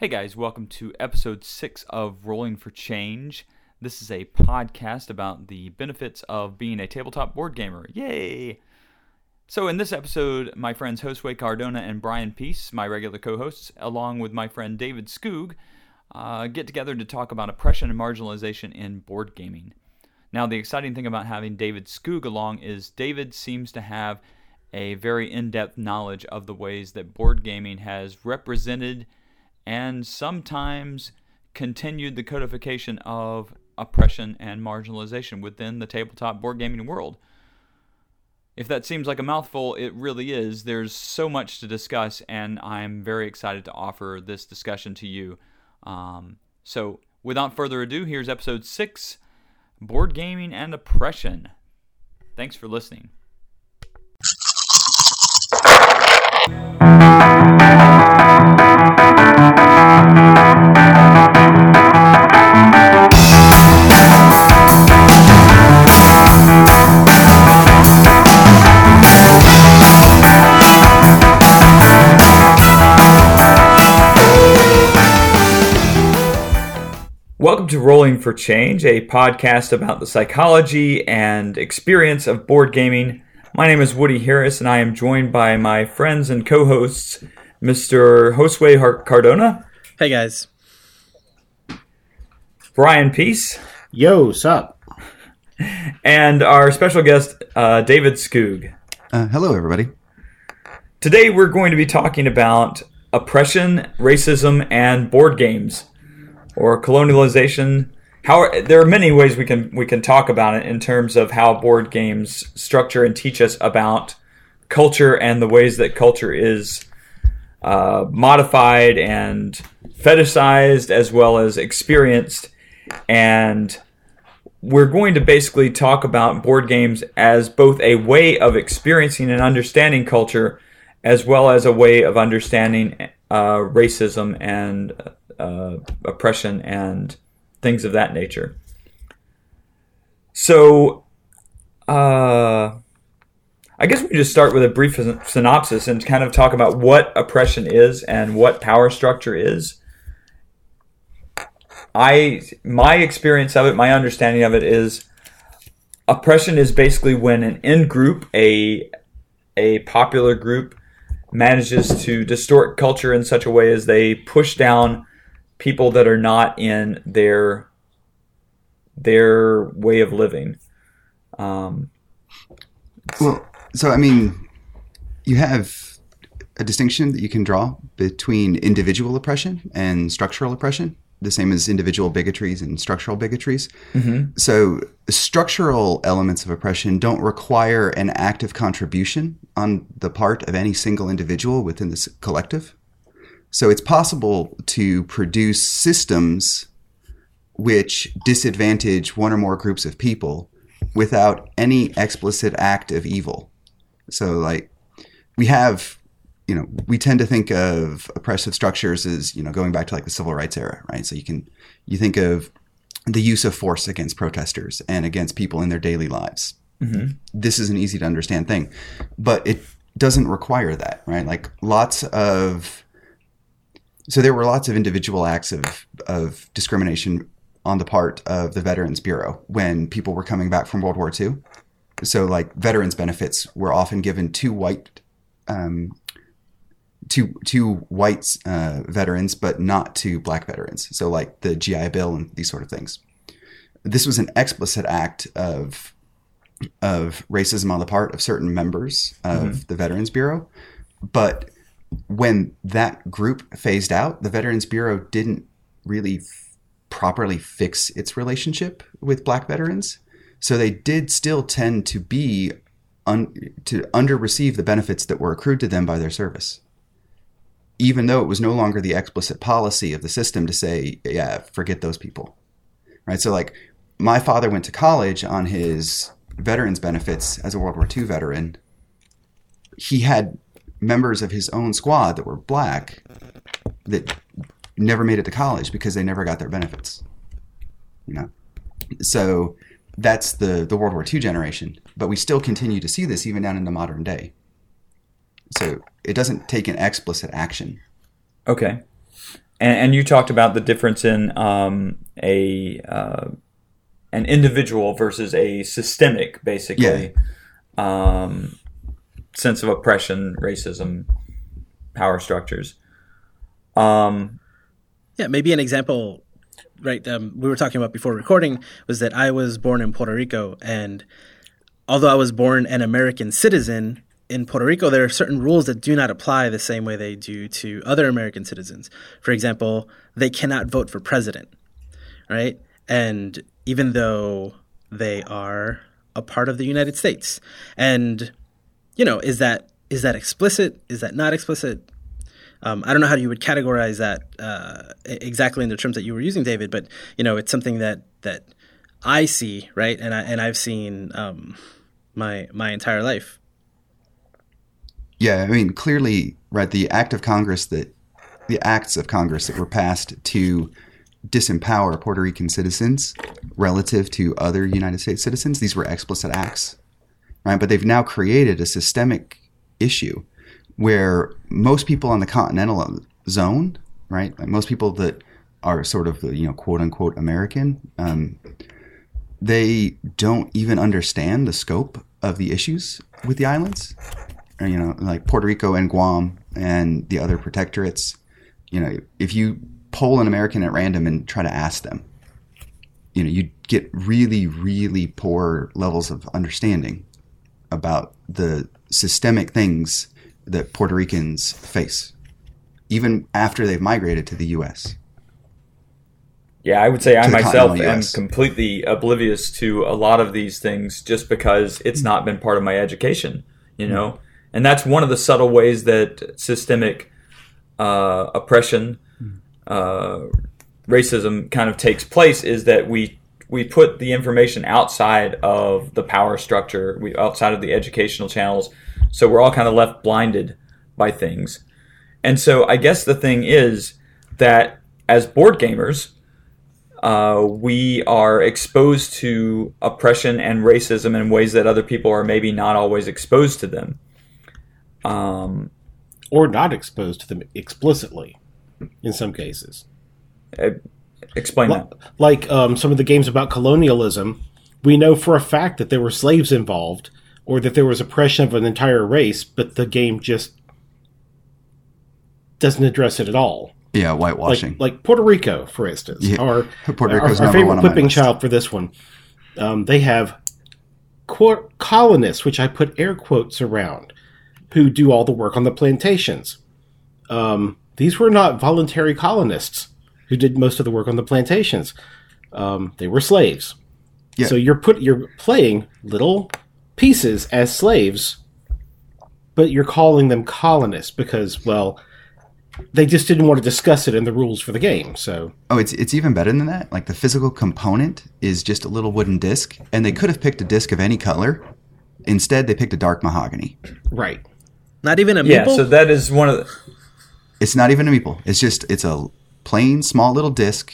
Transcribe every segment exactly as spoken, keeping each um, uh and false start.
Hey guys, welcome to episode six of Rolling for Change. This is a podcast about the benefits of being a tabletop board gamer. Yay! So in this episode, my friends Josue Cardona and Brian Peace, my regular co-hosts, along with my friend David Skoog, uh, get together to talk about oppression and marginalization in board gaming. Now the exciting thing about having David Skoog along is David seems to have a very in-depth knowledge of the ways that board gaming has represented and sometimes continued the codification of oppression and marginalization within the tabletop board gaming world. If that seems like a mouthful, it really is. There's so much to discuss, and I'm very excited to offer this discussion to you. Um, so, without further ado, here's episode six, Board Gaming and Oppression. Thanks for listening. Welcome to Rolling for Change, a podcast about the psychology and experience of board gaming. My name is Woody Harris, and I am joined by my friends and co-hosts, Mister Josue Cardona. Hey, guys. Brian Peace. Yo, sup? And our special guest, uh, David Skoog. Uh, hello, everybody. Today, we're going to be talking about oppression, racism, and board games. Or colonialization. How there are many ways we can we can talk about it in terms of how board games structure and teach us about culture and the ways that culture is uh, modified and fetishized as well as experienced. And we're going to basically talk about board games as both a way of experiencing and understanding culture, as well as a way of understanding uh, racism and Uh, oppression and things of that nature. So, uh, I guess we just start with a brief synopsis and kind of talk about what oppression is and what power structure is. I, my experience of it, my understanding of it is oppression is basically when an in-group, a, a popular group, manages to distort culture in such a way as they push down people that are not in their their way of living. Um, well, so I mean, you have a distinction that you can draw between individual oppression and structural oppression, the same as individual bigotries and structural bigotries. Mm-hmm. So structural elements of oppression don't require an active contribution on the part of any single individual within this collective. So it's possible to produce systems which disadvantage one or more groups of people without any explicit act of evil. So like we have, you know, we tend to think of oppressive structures as, you know, going back to like the civil rights era, right? So you can, you think of the use of force against protesters and against people in their daily lives. Mm-hmm. This is an easy to understand thing, but it doesn't require that, right? Like lots of... So there were lots of individual acts of, of discrimination on the part of the Veterans Bureau when people were coming back from World War Two. So like veterans benefits were often given to white um, to to white uh, veterans, but not to black veterans. So like the G I Bill and these sort of things. This was an explicit act of of racism on the part of certain members of mm-hmm. the Veterans Bureau, but when that group phased out, the Veterans Bureau didn't really f- properly fix its relationship with black veterans. So they did still tend to be un- to under-receive the benefits that were accrued to them by their service, even though it was no longer the explicit policy of the system to say, yeah, forget those people, right? So like my father went to college on his veterans benefits as a World War Two veteran. He had members of his own squad that were black that never made it to college because they never got their benefits, you know? So that's the, the World War Two generation, but we still continue to see this even down in the modern day. So it doesn't take an explicit action. Okay. And, and you talked about the difference in um, a uh, an individual versus a systemic, basically, yeah. um, sense of oppression, racism, power structures. Um, yeah, maybe an example, right? Um, we were talking about before recording was that I was born in Puerto Rico, and although I was born an American citizen in Puerto Rico, there are certain rules that do not apply the same way they do to other American citizens. For example, they cannot vote for president, right? And even though they are a part of the United States. And, you know, is that is that explicit? Is that not explicit? Um, I don't know how you would categorize that uh, exactly in the terms that you were using, David, but, you know, it's something that that I see, right? And, I, and I've seen um, my my entire life. Yeah, I mean, clearly, right, the act of Congress that the acts of Congress that were passed to disempower Puerto Rican citizens relative to other United States citizens, these were explicit acts, right? But they've now created a systemic issue where most people on the continental zone, right, like most people that are sort of, you know, quote unquote American, um, they don't even understand the scope of the issues with the islands. You know, like Puerto Rico and Guam and the other protectorates, you know, if you poll an American at random and try to ask them, you know, you get really, really poor levels of understanding about the systemic things that Puerto Ricans face, even after they've migrated to the U S. Yeah, I would say I myself am completely oblivious to a lot of these things just because it's not been part of my education, you know. Mm-hmm. And that's one of the subtle ways that systemic uh, oppression, uh, racism kind of takes place, is that we we put the information outside of the power structure, we, outside of the educational channels. So we're all kind of left blinded by things. And so I guess the thing is that as board gamers, uh, we are exposed to oppression and racism in ways that other people are maybe not always exposed to them. Um, or not exposed to them explicitly, in some cases. Uh, explain L- that. Like um, some of the games about colonialism, we know for a fact that there were slaves involved, or that there was oppression of an entire race, but the game just doesn't address it at all. Yeah, whitewashing. Like, like Puerto Rico, for instance. Yeah. Our, Puerto Rico's our, our favorite whipping child for this one. Um, they have co- colonists, which I put air quotes around, who do all the work on the plantations. Um, these were not voluntary colonists who did most of the work on the plantations. Um, they were slaves. Yeah. So you're put you're playing little pieces as slaves, but you're calling them colonists because, well, they just didn't want to discuss it in the rules for the game. So oh, it's it's even better than that. Like the physical component is just a little wooden disc, and they could have picked a disc of any color. Instead, they picked a dark mahogany. Right. Not even a meeple? Yeah, so that is one of the... It's not even a meeple. It's just, it's a plain, small little disc.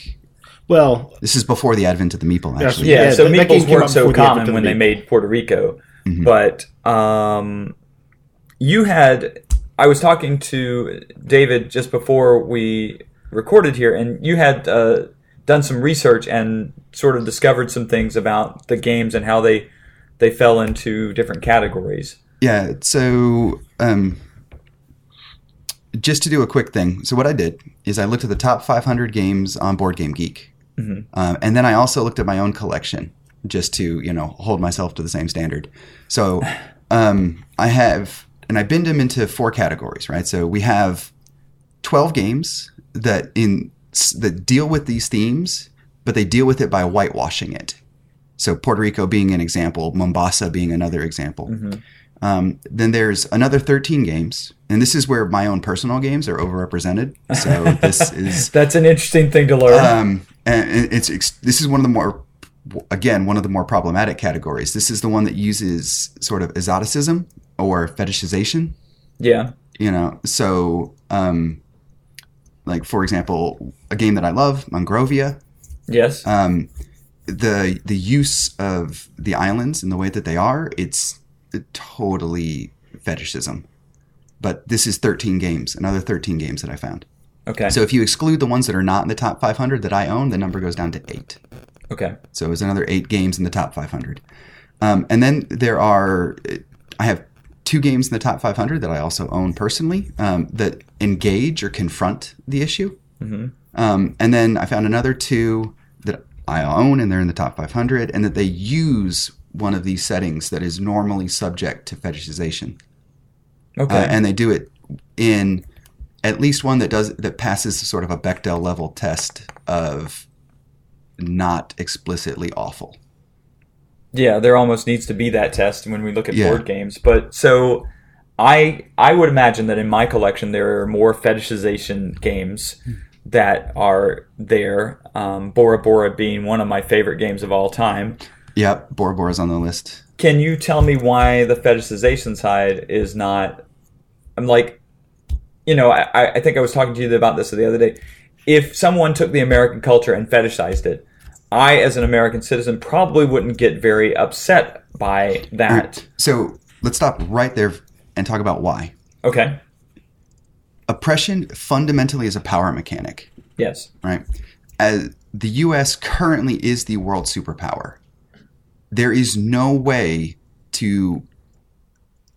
Well... This is before the advent of the meeple, actually. Yeah, yeah so the, meeples weren't so common the when the they made Puerto Rico. Mm-hmm. But um, you had... I was talking to David just before we recorded here, and you had uh, done some research and sort of discovered some things about the games and how they... they fell into different categories. Yeah, so um, just to do a quick thing. So what I did is I looked at the top five hundred games on Board Game Geek. Mm-hmm. Um, and then I also looked at my own collection just to, you know, hold myself to the same standard. So um, I have, and I binned them into four categories, right? So we have twelve games that in that deal with these themes, but they deal with it by whitewashing it. So Puerto Rico being an example, Mombasa being another example. Mm-hmm. Um, then there's another thirteen games, and this is where my own personal games are overrepresented. So this is that's an interesting thing to learn. Um, and it's this is one of the more again one of the more problematic categories. This is the one that uses sort of exoticism or fetishization. Yeah, you know. So um, like for example, a game that I love, Mangrovia. Yes. Um, The the use of the islands in the way that they are, it's totally fetishism. But this is thirteen games, another thirteen games that I found. Okay. So if you exclude the ones that are not in the top five hundred that I own, the number goes down to eight. Okay. So it was another eight games in the top five hundred. Um, and then there are, I have two games in the top five hundred that I also own personally um, that engage or confront the issue. Mm-hmm. Um, and then I found another two that I own and they're in the top five hundred and that they use one of these settings that is normally subject to fetishization. Okay. Uh, and they do it in at least one that does that passes sort of a Bechdel level test of not explicitly awful. Yeah, there almost needs to be that test when we look at yeah. board games. But so I I would imagine that in my collection there are more fetishization games that are there. Um, Bora Bora being one of my favorite games of all time. Yep, Bora Bora's on the list. Can you tell me why the fetishization side is not... I'm like, you know, I, I think I was talking to you about this the other day. If someone took the American culture and fetishized it, I, as an American citizen, probably wouldn't get very upset by that. So let's stop right there and talk about why. Okay. Oppression fundamentally is a power mechanic. Yes. Right? As the U S currently is the world superpower. There is no way to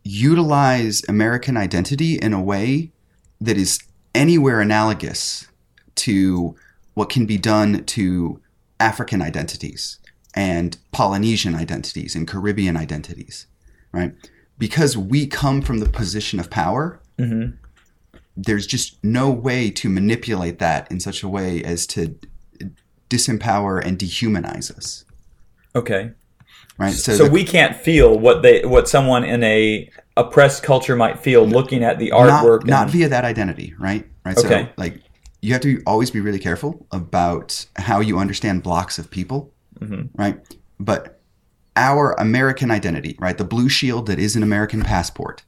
utilize American identity in a way that is anywhere analogous to what can be done to African identities and Polynesian identities and Caribbean identities, right? Because we come from the position of power, mm-hmm. there's just no way to manipulate that in such a way as to disempower and dehumanize us. Okay. Right. So, so the, we can't feel what they, what someone in a oppressed culture might feel no, looking at the artwork. Not, and, not via that identity, right? Right. Okay. So, like, you have to always be really careful about how you understand blocks of people, mm-hmm. right? But our American identity, right? The blue shield that is an American passport.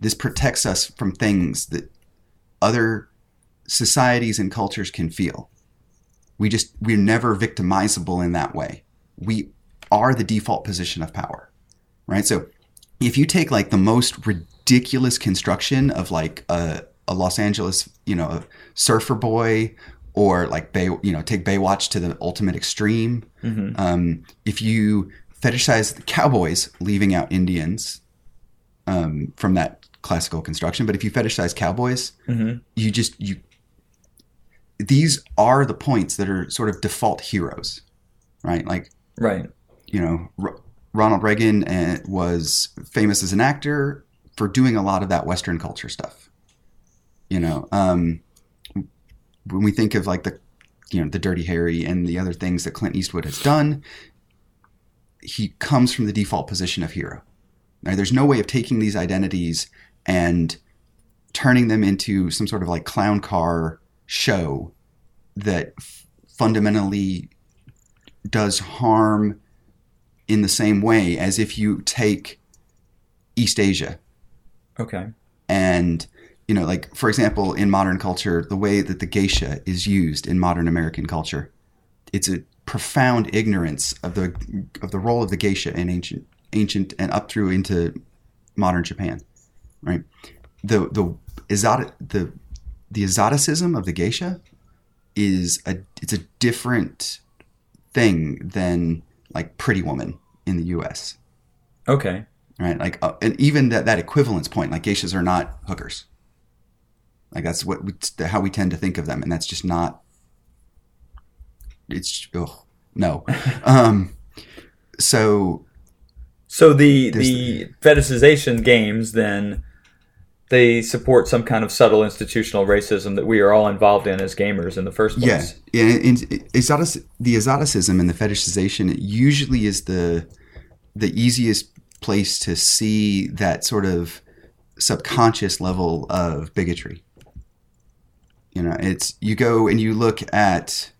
This protects us from things that other societies and cultures can feel. We just we're never victimizable in that way. We are the default position of power, right? So if you take like the most ridiculous construction of like a, a Los Angeles, you know, a surfer boy or like Bay, you know, take Baywatch to the ultimate extreme. Mm-hmm. Um, if you fetishize the cowboys, leaving out Indians um, from that classical construction, but if you fetishize cowboys, mm-hmm. you just, you, these are the points that are sort of default heroes, right? Like, right. You know, R- Ronald Reagan was famous as an actor for doing a lot of that Western culture stuff. You know, um, when we think of like the, you know, the Dirty Harry and the other things that Clint Eastwood has done, he comes from the default position of hero. Now, there's no way of taking these identities and turning them into some sort of like clown car show that f- fundamentally does harm in the same way as if you take East Asia. Okay. And, you know, like, for example, in modern culture, the way that the geisha is used in modern American culture, it's a profound ignorance of the of the role of the geisha in ancient ancient and up through into modern Japan, right? The the exotic the the exoticism of the geisha is a it's a different thing than like Pretty Woman in the U S. Okay. Right. Like, uh, and even that, that equivalence point, like geishas are not hookers. Like that's what, we, how we tend to think of them. And that's just not, it's, oh, no. um, so. So the, the fetishization games, then they support some kind of subtle institutional racism that we are all involved in as gamers in the first place. Yeah, yeah. And, and exotic, the exoticism and the fetishization, it usually is the the easiest place to see that sort of subconscious level of bigotry. You know, it's you go and you look at,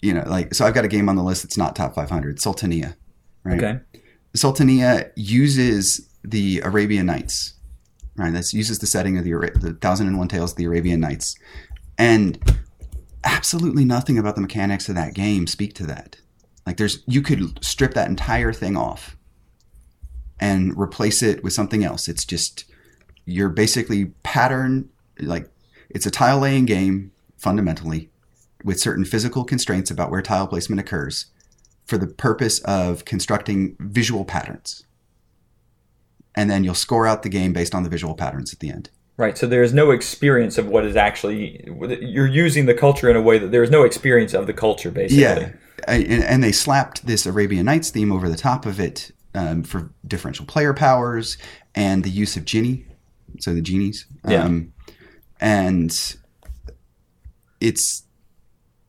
you know, like so I've got a game on the list that's not top five hundred, Sultania, right? Okay. Sultania uses the Arabian Nights. Right, that uses the setting of the, the one thousand and one Tales of the Arabian Nights. And absolutely nothing about the mechanics of that game speak to that. Like there's, you could strip that entire thing off and replace it with something else. It's just, you're basically pattern, like it's a tile laying game fundamentally with certain physical constraints about where tile placement occurs for the purpose of constructing visual patterns. And then you'll score out the game based on the visual patterns at the end. Right. So there is no experience of what is actually, you're using the culture in a way that there is no experience of the culture, basically. Yeah. And, and they slapped this Arabian Nights theme over the top of it um, for differential player powers and the use of Jinni. So the genies. Yeah. Um, and it's,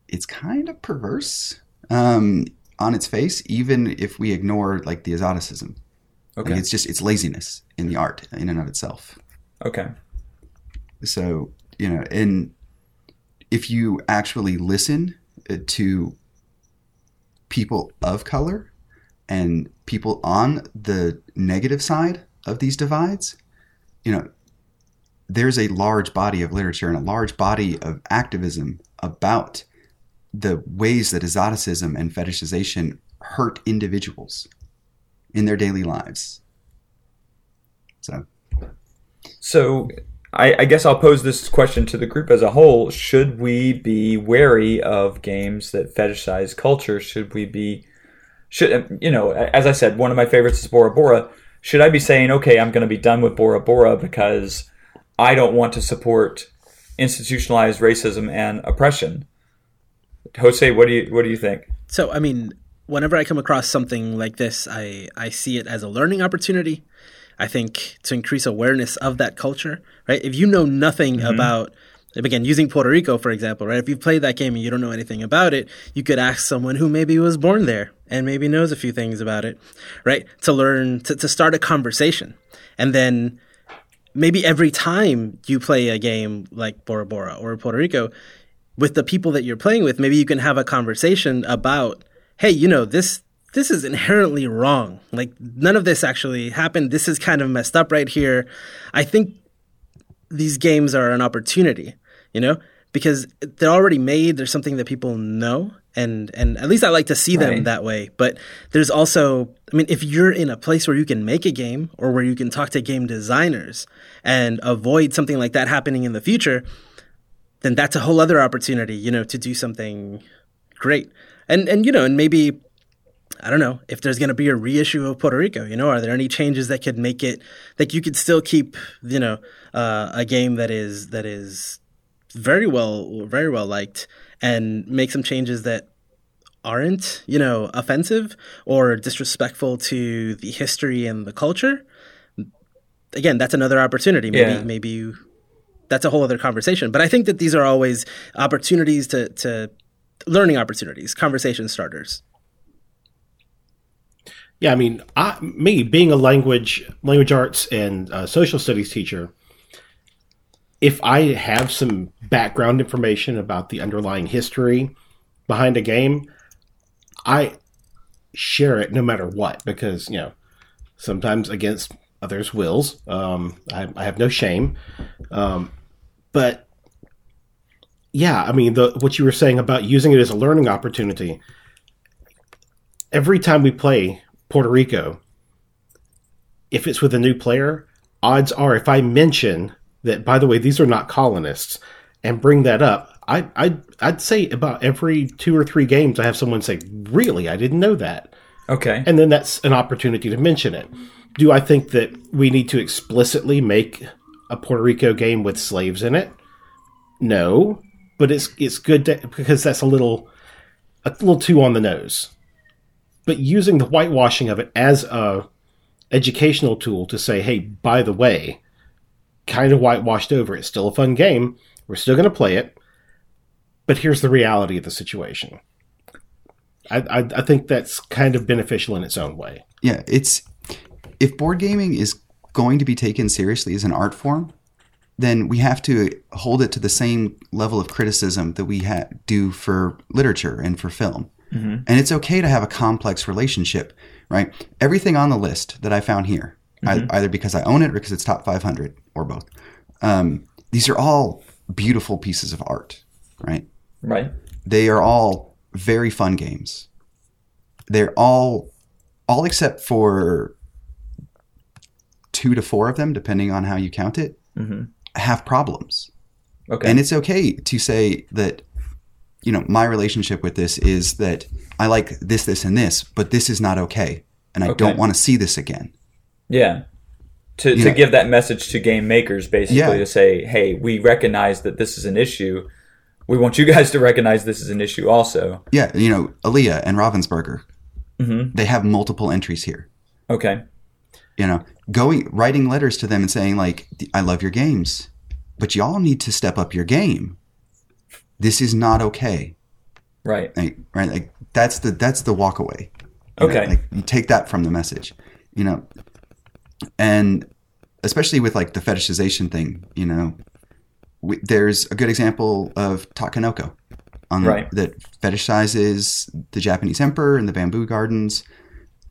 it's kind of perverse um, on its face, even if we ignore like the exoticism. Okay. Like, it's just, it's laziness in the art in and of itself. Okay. So, you know, and if you actually listen to people of color and people on the negative side of these divides, you know, there's a large body of literature and a large body of activism about the ways that exoticism and fetishization hurt individuals in their daily lives. So, so I, I guess I'll pose this question to the group as a whole. Should we be wary of games that fetishize culture? Should we be, should, you know, as I said, one of my favorites is Bora Bora. Should I be saying, okay, I'm going to be done with Bora Bora because I don't want to support institutionalized racism and oppression? Jose, what do you what do you think? So, I mean, whenever I come across something like this, I, I see it as a learning opportunity, I think, to increase awareness of that culture, right? If you know nothing mm-hmm. about, again, using Puerto Rico, for example, right? If you've played that game and you don't know anything about it, you could ask someone who maybe was born there and maybe knows a few things about it, right? To learn, to, to start a conversation. And then maybe every time you play a game like Bora Bora or Puerto Rico, with the people that you're playing with, maybe you can have a conversation about, hey, you know, this this is inherently wrong. Like, none of this actually happened. This is kind of messed up right here. I think these games are an opportunity, you know, because they're already made. They're something that people know. And and at least I like to see them right. that way. But there's also, I mean, if you're in a place where you can make a game or where you can talk to game designers and avoid something like that happening in the future, then that's a whole other opportunity, you know, to do something great. And, and you know, and maybe, I don't know, if there's going to be a reissue of Puerto Rico, you know, are there any changes that could make it, like you could still keep, you know, uh, a game that is that is very well, very well liked and make some changes that aren't, you know, offensive or disrespectful to the history and the culture. Again, that's another opportunity. Maybe, yeah. maybe you... That's a whole other conversation. But I think that these are always opportunities to, to learning opportunities, conversation starters. Yeah, I mean, I, me being a language, language arts and uh, social studies teacher, if I have some background information about the underlying history behind a game, I share it no matter what, because, you know, sometimes against others' wills. Um, I, I have no shame. Um, but yeah, I mean, the, what you were saying about using it as a learning opportunity. Every time we play Puerto Rico, if it's with a new player, odds are if I mention that, by the way, these are not colonists, and bring that up, I, I'd, I'd say about every two or three games I have someone say, really? I didn't know that. Okay. And then that's an opportunity to mention it. Do I think that we need to explicitly make a Puerto Rico game with slaves in it? No, but it's it's good to, because that's a little a little too on the nose. But using the whitewashing of it as a educational tool to say, hey, by the way, kind of whitewashed over. It's still a fun game. We're still going to play it. But here's the reality of the situation. I, I, I think that's kind of beneficial in its own way. Yeah, it's... If board gaming is going to be taken seriously as an art form, then we have to hold it to the same level of criticism that we ha- do for literature and for film. Mm-hmm. And it's okay to have a complex relationship, right? Everything on the list that I found here, mm-hmm. I, either because I own it or because it's top five hundred or both, um, these are all beautiful pieces of art, right? Right. They are all very fun games. They're all, all except for... two to four of them, depending on how you count it, mm-hmm. have problems. Okay. And it's okay to say that, you know, my relationship with this is that I like this, this, and this, but this is not okay. And I okay. don't want to see this again. Yeah. To you to know, give that message to game makers, basically, yeah. to say, hey, we recognize that this is an issue. We want you guys to recognize this is an issue also. Yeah. You know, Aaliyah and Ravensburger, mm-hmm. they have multiple entries here. Okay. You know, going writing letters to them and saying, like, I love your games, but y'all need to step up your game. This is not okay. Right. Like, right. Like that's the that's the walk away. Okay. Know? Like you take that from the message, you know, and especially with like the fetishization thing, you know, we, there's a good example of Takenoko on right. the, that fetishizes the Japanese emperor and the bamboo gardens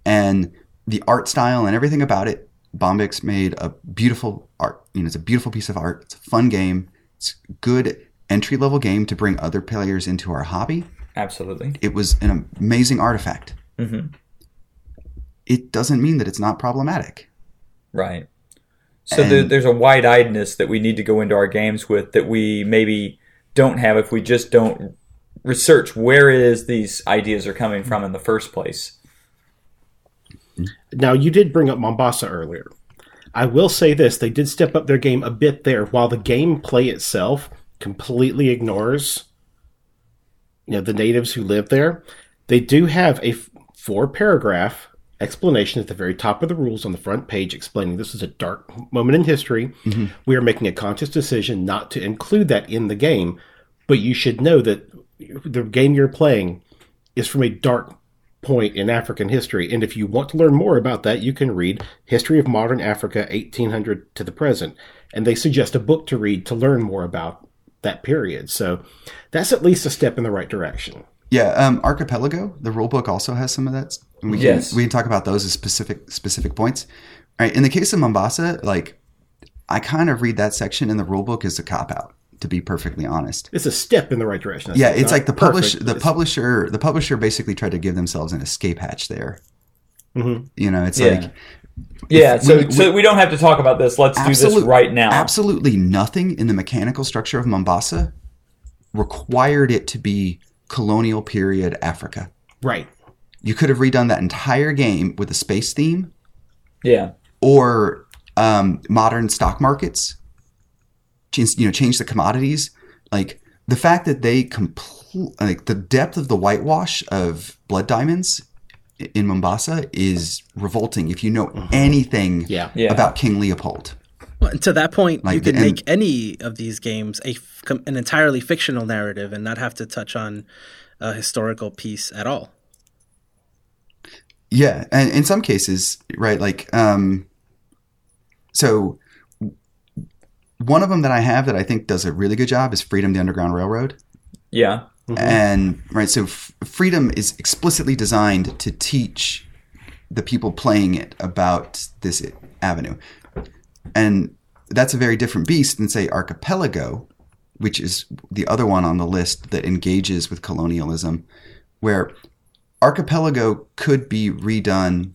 and the art style and everything about it. Bombix made a beautiful art, you know, it's a beautiful piece of art. It's a fun game. It's a good entry level game to bring other players into our hobby. Absolutely. It was an amazing artifact. Mm-hmm. It doesn't mean that it's not problematic. Right. So and, there, there's a wide-eyedness that we need to go into our games with that we maybe don't have if we just don't research where it is these ideas are coming from in the first place. Now, you did bring up Mombasa earlier. I will say this. They did step up their game a bit there while the gameplay itself completely ignores, you know, the natives who live there. They do have a f- four-paragraph explanation at the very top of the rules on the front page explaining this is a dark moment in history. Mm-hmm. We are making a conscious decision not to include that in the game, but you should know that the game you're playing is from a dark point in African history, and if you want to learn more about that, you can read History of Modern Africa eighteen hundred to the Present, and they suggest a book to read to learn more about that period. So that's at least a step in the right direction. Yeah, um, Archipelago, the rule book also has some of that. We can, yes. we can talk about those as specific specific points. All right, in the case of Mombasa, like I kind of read that section in the rule book as a cop-out, to be perfectly honest. It's a step in the right direction. That's yeah, it's like the publish perfect, the publisher the publisher basically tried to give themselves an escape hatch there. Mm-hmm. You know, it's yeah. like Yeah, so we, so we don't have to talk about this. Let's do this right now. Absolutely nothing in the mechanical structure of Mombasa required it to be colonial period Africa. Right. You could have redone that entire game with a space theme. Yeah. Or um, modern stock markets. Change, you know, change the commodities. Like the fact that they complete, like the depth of the whitewash of blood diamonds in Mombasa is revolting if you know mm-hmm. anything yeah. Yeah. about King Leopold. Well, to that point, like, you could and, make any of these games a an entirely fictional narrative and not have to touch on a historical piece at all. Yeah, and in some cases, right? Like, um, so one of them that I have that I think does a really good job is Freedom: The Underground Railroad. Yeah, mm-hmm. and right, so f- Freedom is explicitly designed to teach the people playing it about this avenue. And that's a very different beast than, say, Archipelago, which is the other one on the list that engages with colonialism, where Archipelago could be redone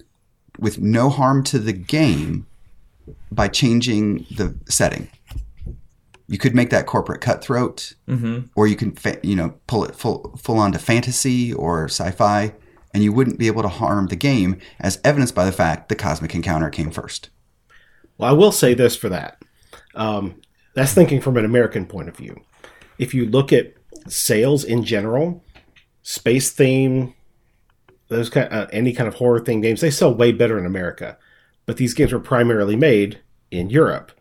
with no harm to the game by changing the setting. You could make that corporate cutthroat, mm-hmm. or you can fa- you know pull it full, full on to fantasy or sci-fi, and you wouldn't be able to harm the game, as evidenced by the fact the cosmic encounter came first. Well, I will say this for that. Um, that's thinking from an American point of view. If you look at sales in general, space theme, those kind, uh, any kind of horror theme games, they sell way better in America. But these games were primarily made in Europe,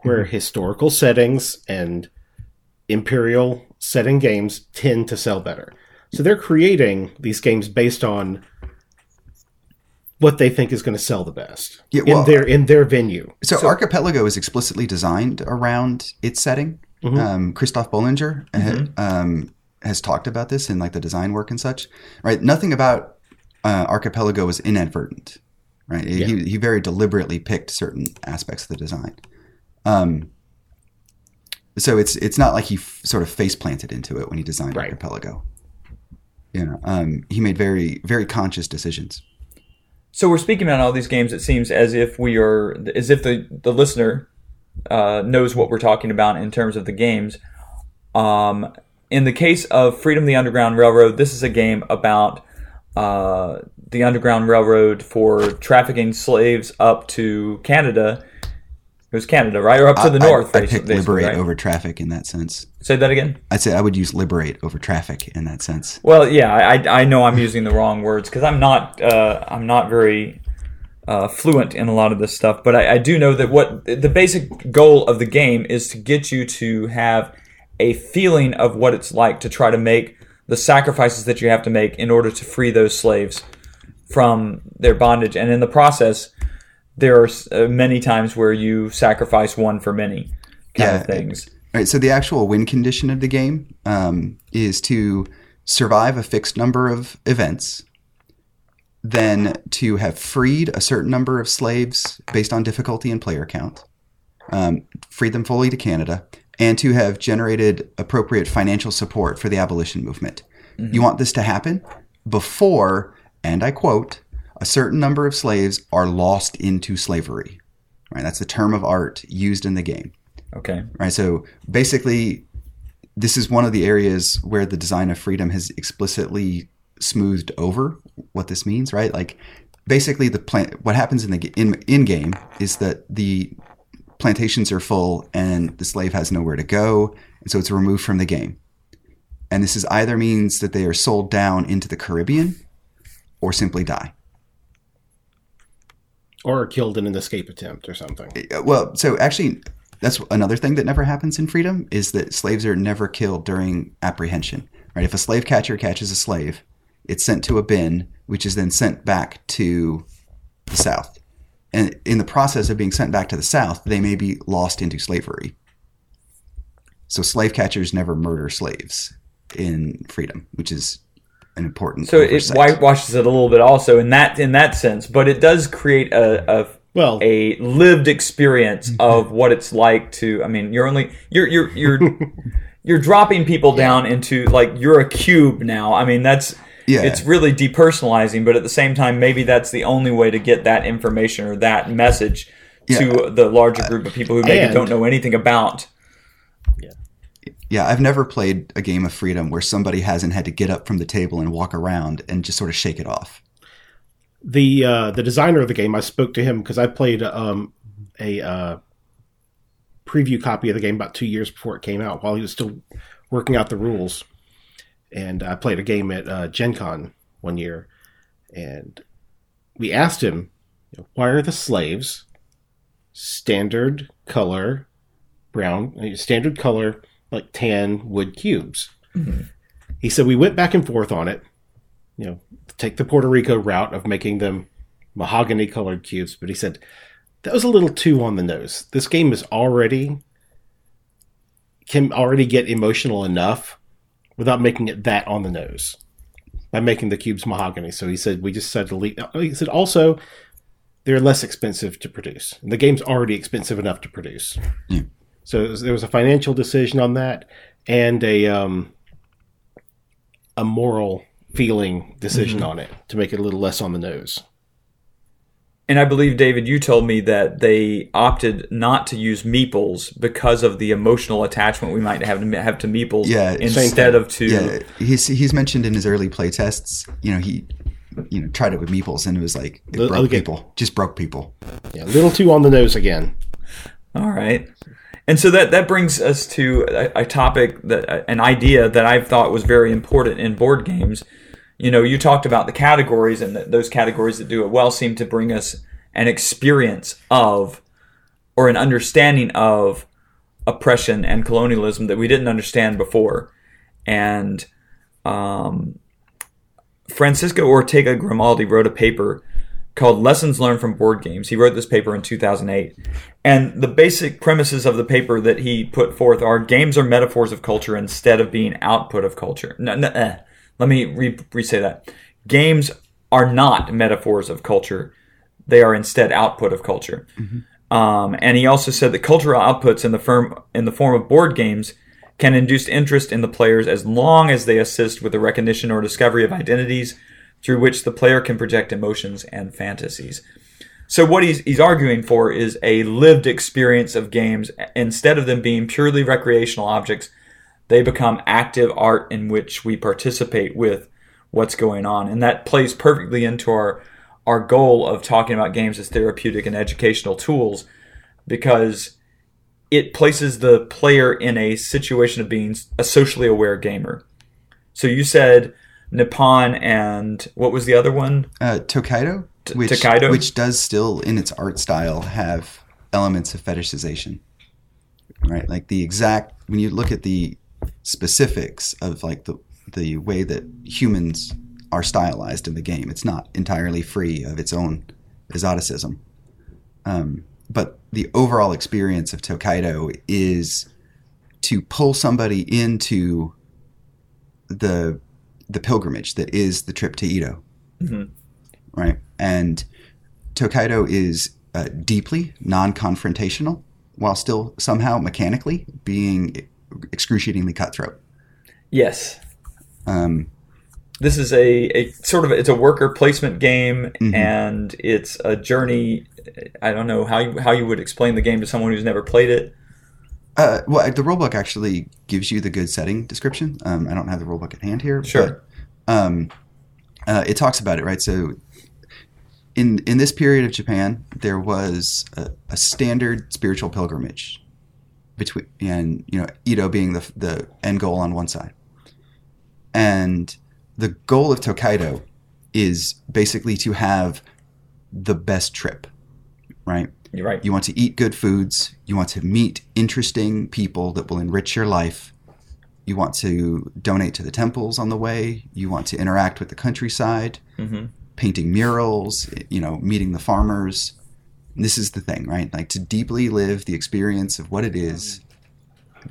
where mm-hmm. historical settings and imperial setting games tend to sell better. So they're creating these games based on what they think is going to sell the best yeah, well, in their in their venue. So, so Archipelago is explicitly designed around its setting. Mm-hmm. Um, Christoph Bollinger mm-hmm. ha, um, has talked about this in like the design work and such. Right, nothing about uh, Archipelago was inadvertent. Right, yeah. he he very deliberately picked certain aspects of the design. Um, so it's it's not like he f- sort of face planted into it when he designed right. Archipelago. You know, um, he made very very conscious decisions. So we're speaking about all these games, it seems, as if we are, as if the, the listener uh, knows what we're talking about in terms of the games. Um, in the case of Freedom: The Underground Railroad, this is a game about uh, the Underground Railroad for trafficking slaves up to Canada. It was Canada, right? Or up to the I, north. I, I picked liberate right? over traffic in that sense. Say that again? I'd say I would use liberate over traffic in that sense. Well, yeah, I, I know I'm using the wrong words because I'm not uh, I'm not very uh, fluent in a lot of this stuff. But I, I do know that what the basic goal of the game is to get you to have a feeling of what it's like to try to make the sacrifices that you have to make in order to free those slaves from their bondage. And in the process, there are many times where you sacrifice one for many kind yeah. of things. All right, so the actual win condition of the game um, is to survive a fixed number of events, then to have freed a certain number of slaves based on difficulty and player count, um, freed them fully to Canada, and to have generated appropriate financial support for the abolition movement. Mm-hmm. You want this to happen before, and I quote, a certain number of slaves are lost into slavery. Right, that's the term of art used in the game. Okay. Right, so basically, this is one of the areas where the design of Freedom has explicitly smoothed over what this means. Right, like basically the plant. What happens in the in in game is that the plantations are full and the slave has nowhere to go, and so it's removed from the game. And this is either means that they are sold down into the Caribbean, or simply die. Or killed in an escape attempt or something. Well, so actually, that's another thing that never happens in Freedom is that slaves are never killed during apprehension. Right? If a slave catcher catches a slave, it's sent to a bin, which is then sent back to the South. And in the process of being sent back to the South, they may be lost into slavery. So slave catchers never murder slaves in Freedom, which is an important so oversight. It whitewashes it a little bit also in that in that sense, but it does create a, a well a lived experience mm-hmm. of what it's like to. I mean, you're only you're you're you're you're dropping people yeah. down into like you're a cube now. I mean, that's yeah. it's really depersonalizing, but at the same time, maybe that's the only way to get that information or that message yeah. to the larger group of people who maybe and, don't know anything about. Yeah. Yeah, I've never played a game of Freedom where somebody hasn't had to get up from the table and walk around and just sort of shake it off. The uh, the designer of the game, I spoke to him because I played um, a uh, preview copy of the game about two years before it came out while he was still working out the rules. And I played a game at uh, Gen Con one year. And we asked him, why are the slaves standard color brown, standard color like tan wood cubes. Mm-hmm. He said we went back and forth on it, you know, take the Puerto Rico route of making them mahogany colored cubes, but he said that was a little too on the nose. This game is already can already get emotional enough without making it that on the nose by making the cubes mahogany. So he said we just decided to leave. He said also they're less expensive to produce. And the game's already expensive enough to produce. Yeah. So there was a financial decision on that, and a um, a moral feeling decision mm-hmm. on it to make it a little less on the nose. And I believe, David, you told me that they opted not to use meeples because of the emotional attachment we might have to have to meeples. Yeah, instead of to yeah, he's he's mentioned in his early playtests. You know, he you know tried it with meeples, and it was like it L- broke okay. people, just broke people. Yeah, a little too on the nose again. All right. And so that, that brings us to a, a topic, that, an idea that I thought was very important in board games. You know, you talked about the categories, and that those categories that do it well seem to bring us an experience of or an understanding of oppression and colonialism that we didn't understand before. And um, Francisco Ortega Grimaldi wrote a paper called Lessons Learned from Board Games. He wrote this paper in two thousand eight. And the basic premises of the paper that he put forth are games are metaphors of culture instead of being output of culture. No, no, eh. Let me re- re-say that. Games are not metaphors of culture. They are instead output of culture. Mm-hmm. Um, and he also said that cultural outputs in the, firm, in the form of board games can induce interest in the players as long as they assist with the recognition or discovery of identities through which the player can project emotions and fantasies. So what he's he's arguing for is a lived experience of games instead of them being purely recreational objects They become active art in which we participate with what's going on. And that plays perfectly into our, our goal of talking about games as therapeutic and educational tools, because it places the player in a situation of being a socially aware gamer. So you said Nippon and what was the other one? Uh, Tokaido, T- which, Tokaido, which does still in its art style have elements of fetishization, right? Like the exact, when you look at the specifics of like the the way that humans are stylized in the game, it's not entirely free of its own exoticism. Um, but the overall experience of Tokaido is to pull somebody into the the pilgrimage that is the trip to Edo, mm-hmm. right? And Tokaido is uh, deeply non-confrontational while still somehow mechanically being excruciatingly cutthroat. Yes. Um, this is a, a sort of, it's a worker placement game, mm-hmm. and it's a journey. I don't know how you, how you would explain the game to someone who's never played it. Uh, well, the rulebook actually gives you the good setting description. Um, I don't have the rulebook at hand here. Sure. But, um, uh, it talks about it, right? So in in this period of Japan, there was a, a standard spiritual pilgrimage between, and you know, Edo being the the end goal on one side. And the goal of Tokaido is basically to have the best trip, right? You're right. You want to eat good foods. You want to meet interesting people that will enrich your life. You want to donate to the temples on the way. You want to interact with the countryside, mm-hmm. painting murals, you know, meeting the farmers. This is the thing, right? Like to deeply live the experience of what it is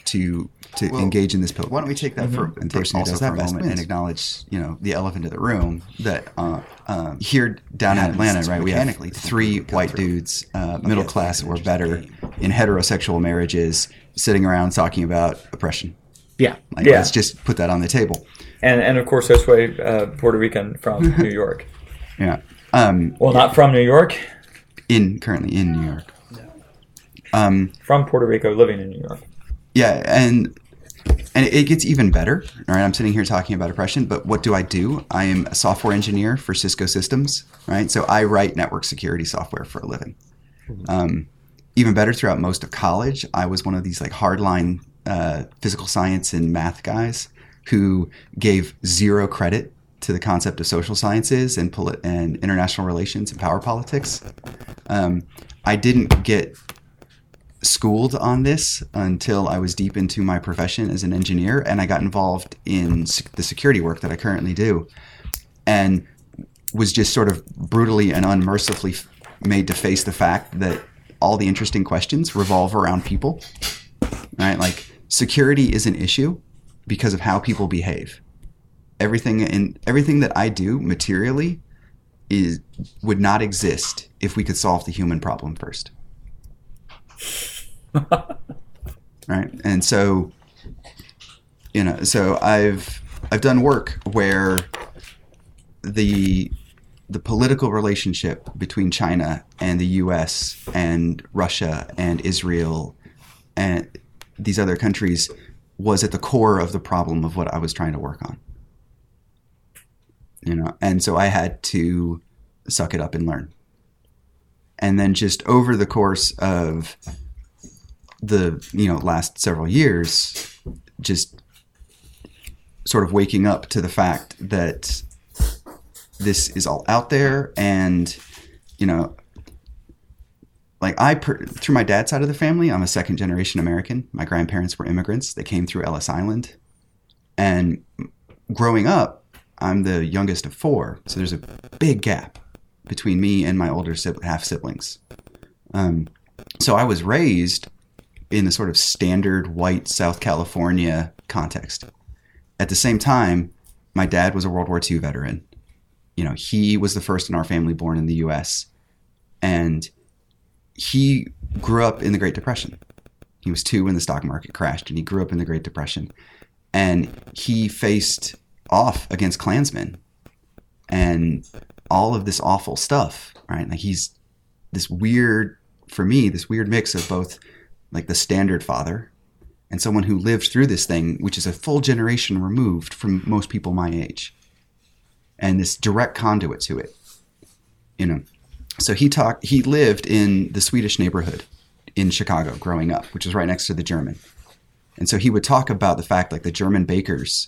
to to well, engage in this pilgrimage. Why don't we take that mm-hmm. for and take also for a moment wins. and acknowledge, you know, the elephant in the room that uh, um, here down in Atlanta, right? We have three white dudes, uh, middle class or better, in heterosexual marriages, sitting around talking about oppression. Yeah, like, yeah. Let's just put that on the table. And and of course, Josue, uh Puerto Rican from New York. Yeah. Um, well, not from New York. In currently in New York. No. Um, from Puerto Rico, living in New York. Yeah, and and it gets even better. All right, I'm sitting here talking about oppression, but what do I do? I am a software engineer for Cisco Systems, right? So I write network security software for a living. Um, even better, throughout most of college, I was one of these like hardline uh, physical science and math guys who gave zero credit to the concept of social sciences and poli- and international relations and power politics. Um, I didn't get schooled on this until I was deep into my profession as an engineer, and I got involved in sec- the security work that I currently do, and was just sort of brutally and unmercifully f- made to face the fact that all the interesting questions revolve around people, right? Like security is an issue because of how people behave. Everything in everything that I do materially is would not exist if we could solve the human problem first. Right, and so you know, so I've I've done work where the the political relationship between China and the U S and Russia and Israel and these other countries was at the core of the problem of what I was trying to work on. You know, and so I had to suck it up and learn. And then just over the course of the, you know, last several years, just sort of waking up to the fact that this is all out there. And, you know, like I, per- through my dad's side of the family, I'm a second generation American. My grandparents were immigrants. They came through Ellis Island. And growing up, I'm the youngest of four. So there's a big gap between me and my older sibling, half siblings. Um, so I was raised in the sort of standard white South California context. At the same time, my dad was a World War Two veteran. You know, he was the first in our family born in the U S and he grew up in the Great Depression. He was two when the stock market crashed, and he grew up in the Great Depression, and he faced off against Klansmen and all of this awful stuff, right? Like he's this weird, for me, this weird mix of both like the standard father and someone who lived through this thing, which is a full generation removed from most people my age, and this direct conduit to it, you know. So he talked, he lived in the Swedish neighborhood in Chicago growing up, which was right next to the German. And so he would talk about the fact like the German bakers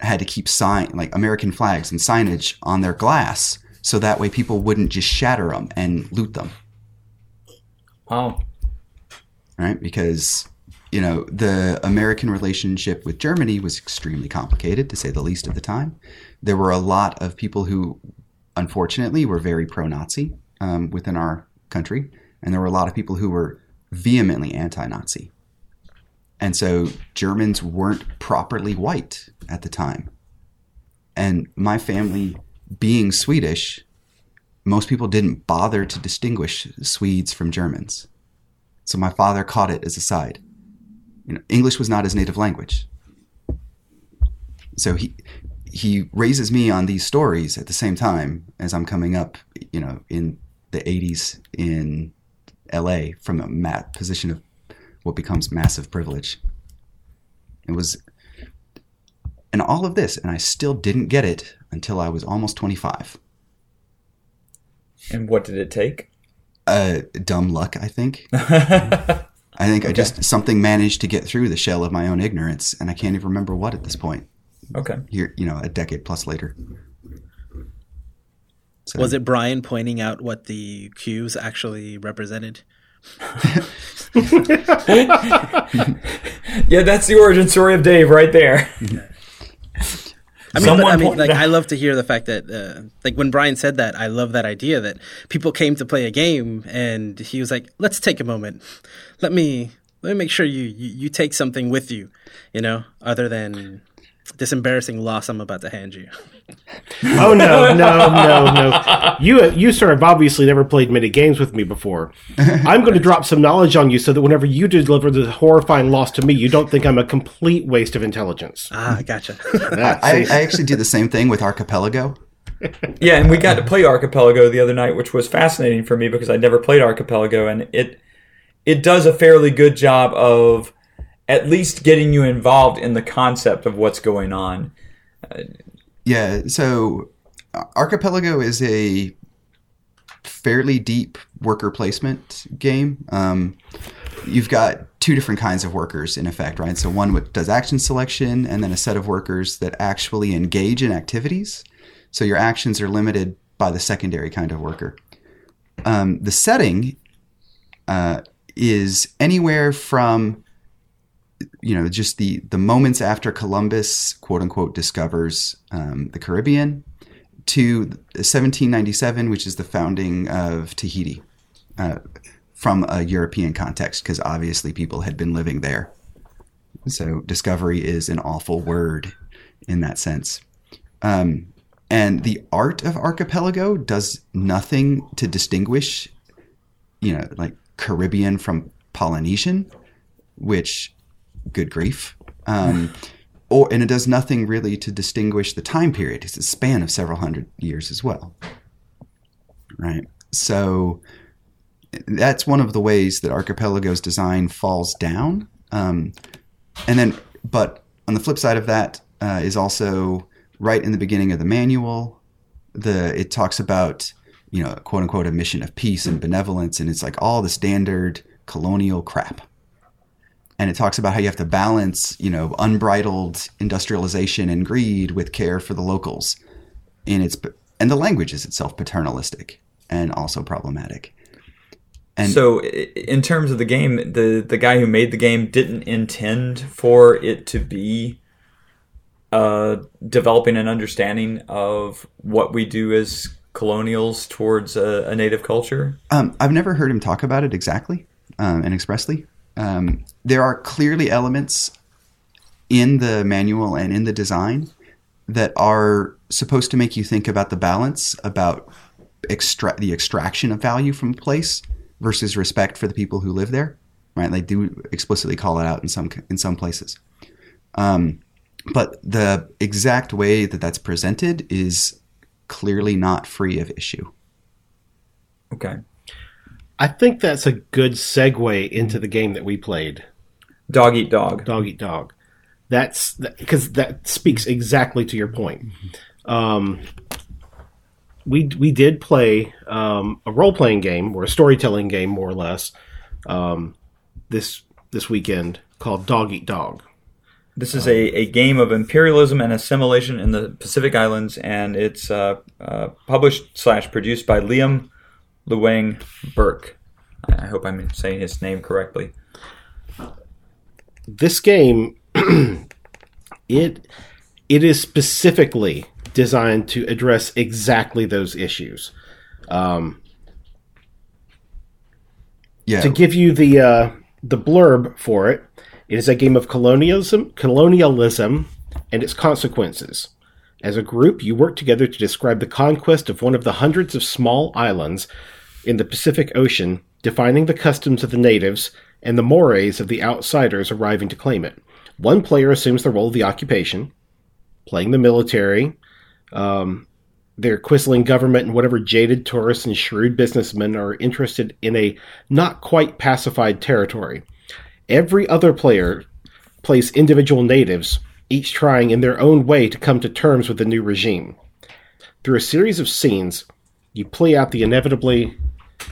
had to keep sign like American flags and signage on their glass. So that way people wouldn't just shatter them and loot them. Wow. Right. Because, you know, the American relationship with Germany was extremely complicated, to say the least, at the time. There were a lot of people who, unfortunately, were very pro-Nazi um, within our country. And there were a lot of people who were vehemently anti-Nazi. And so Germans weren't properly white at the time. And my family, being Swedish, most people didn't bother to distinguish Swedes from Germans. So my father caught it as a side. You know, English was not his native language. So he he raises me on these stories at the same time as I'm coming up, you know, in the eighties in L A from a mat position of what becomes massive privilege. It was, and all of this, and I still didn't get it until I was almost twenty-five. And what did it take? Uh, dumb luck, I think. I think okay. I just, something managed to get through the shell of my own ignorance, and I can't even remember what at this point. Okay. Here, you know, a decade plus later. So. Was it Brian pointing out what the cues actually represented? Yeah, that's the origin story of Dave right there. I mean, Someone but, I mean, like, I love to hear the fact that, uh, like, when Brian said that, I love that idea that people came to play a game, and he was like, "Let's take a moment. Let me let me make sure you you, you take something with you, you know, other than this embarrassing loss I'm about to hand you." Oh no, no, no, no! You you sir have obviously never played many games with me before. I'm going to drop some knowledge on you so that whenever you deliver the horrifying loss to me, you don't think I'm a complete waste of intelligence. Ah, gotcha. I, I actually did the same thing with Archipelago. Yeah, and we got to play Archipelago the other night, which was fascinating for me because I'd never played Archipelago, and it it does a fairly good job of at least getting you involved in the concept of what's going on. Uh, yeah, so Archipelago is a fairly deep worker placement game. Um, you've got two different kinds of workers, in effect, right? So one which does action selection, and then a set of workers that actually engage in activities. So your actions are limited by the secondary kind of worker. Um, the setting uh, is anywhere from... you know, just the, the moments after Columbus, quote unquote, discovers um, the Caribbean to seventeen ninety-seven, which is the founding of Tahiti uh, from a European context, because obviously people had been living there. So discovery is an awful word in that sense. Um, and the art of Archipelago does nothing to distinguish, you know, like Caribbean from Polynesian, which... good grief. Um, or and it does nothing really to distinguish the time period. It's a span of several hundred years as well. Right. So that's one of the ways that Archipelago's design falls down. Um, and then, but on the flip side of that uh, is also right in the beginning of the manual, the it talks about, you know, quote unquote, a mission of peace and benevolence. And it's like all the standard colonial crap. And it talks about how you have to balance, you know, unbridled industrialization and greed with care for the locals. And it's and the language is itself paternalistic and also problematic. And so in terms of the game, the, the guy who made the game didn't intend for it to be uh, developing an understanding of what we do as colonials towards a, a native culture? Um, I've never heard him talk about it exactly um, and expressly. Um, there are clearly elements in the manual and in the design that are supposed to make you think about the balance, about extra- the extraction of value from a place versus respect for the people who live there, right? They do explicitly call it out in some in some places. Um, but the exact way that that's presented is clearly not free of issue. Okay. I think that's a good segue into the game that we played. Dog Eat Dog. Dog Eat Dog. That's because that, that speaks exactly to your point. Um, we we did play um, a role playing game or a storytelling game, more or less, um, this this weekend called Dog Eat Dog. This is um, a, a game of imperialism and assimilation in the Pacific Islands, and it's uh, uh, published slash produced by Liam Luang Burke. I hope I'm saying his name correctly. This game. it it is specifically designed to address exactly those issues. Um, yeah. To give you the uh, the blurb for it, it is a game of colonialism, colonialism, and its consequences. As a group, you work together to describe the conquest of one of the hundreds of small islands in the Pacific Ocean, defining the customs of the natives and the mores of the outsiders arriving to claim it. One player assumes the role of the occupation, playing the military, um, their quisling government, and whatever jaded tourists and shrewd businessmen are interested in a not-quite-pacified territory. Every other player plays individual natives, each trying in their own way to come to terms with the new regime. Through a series of scenes, you play out the inevitably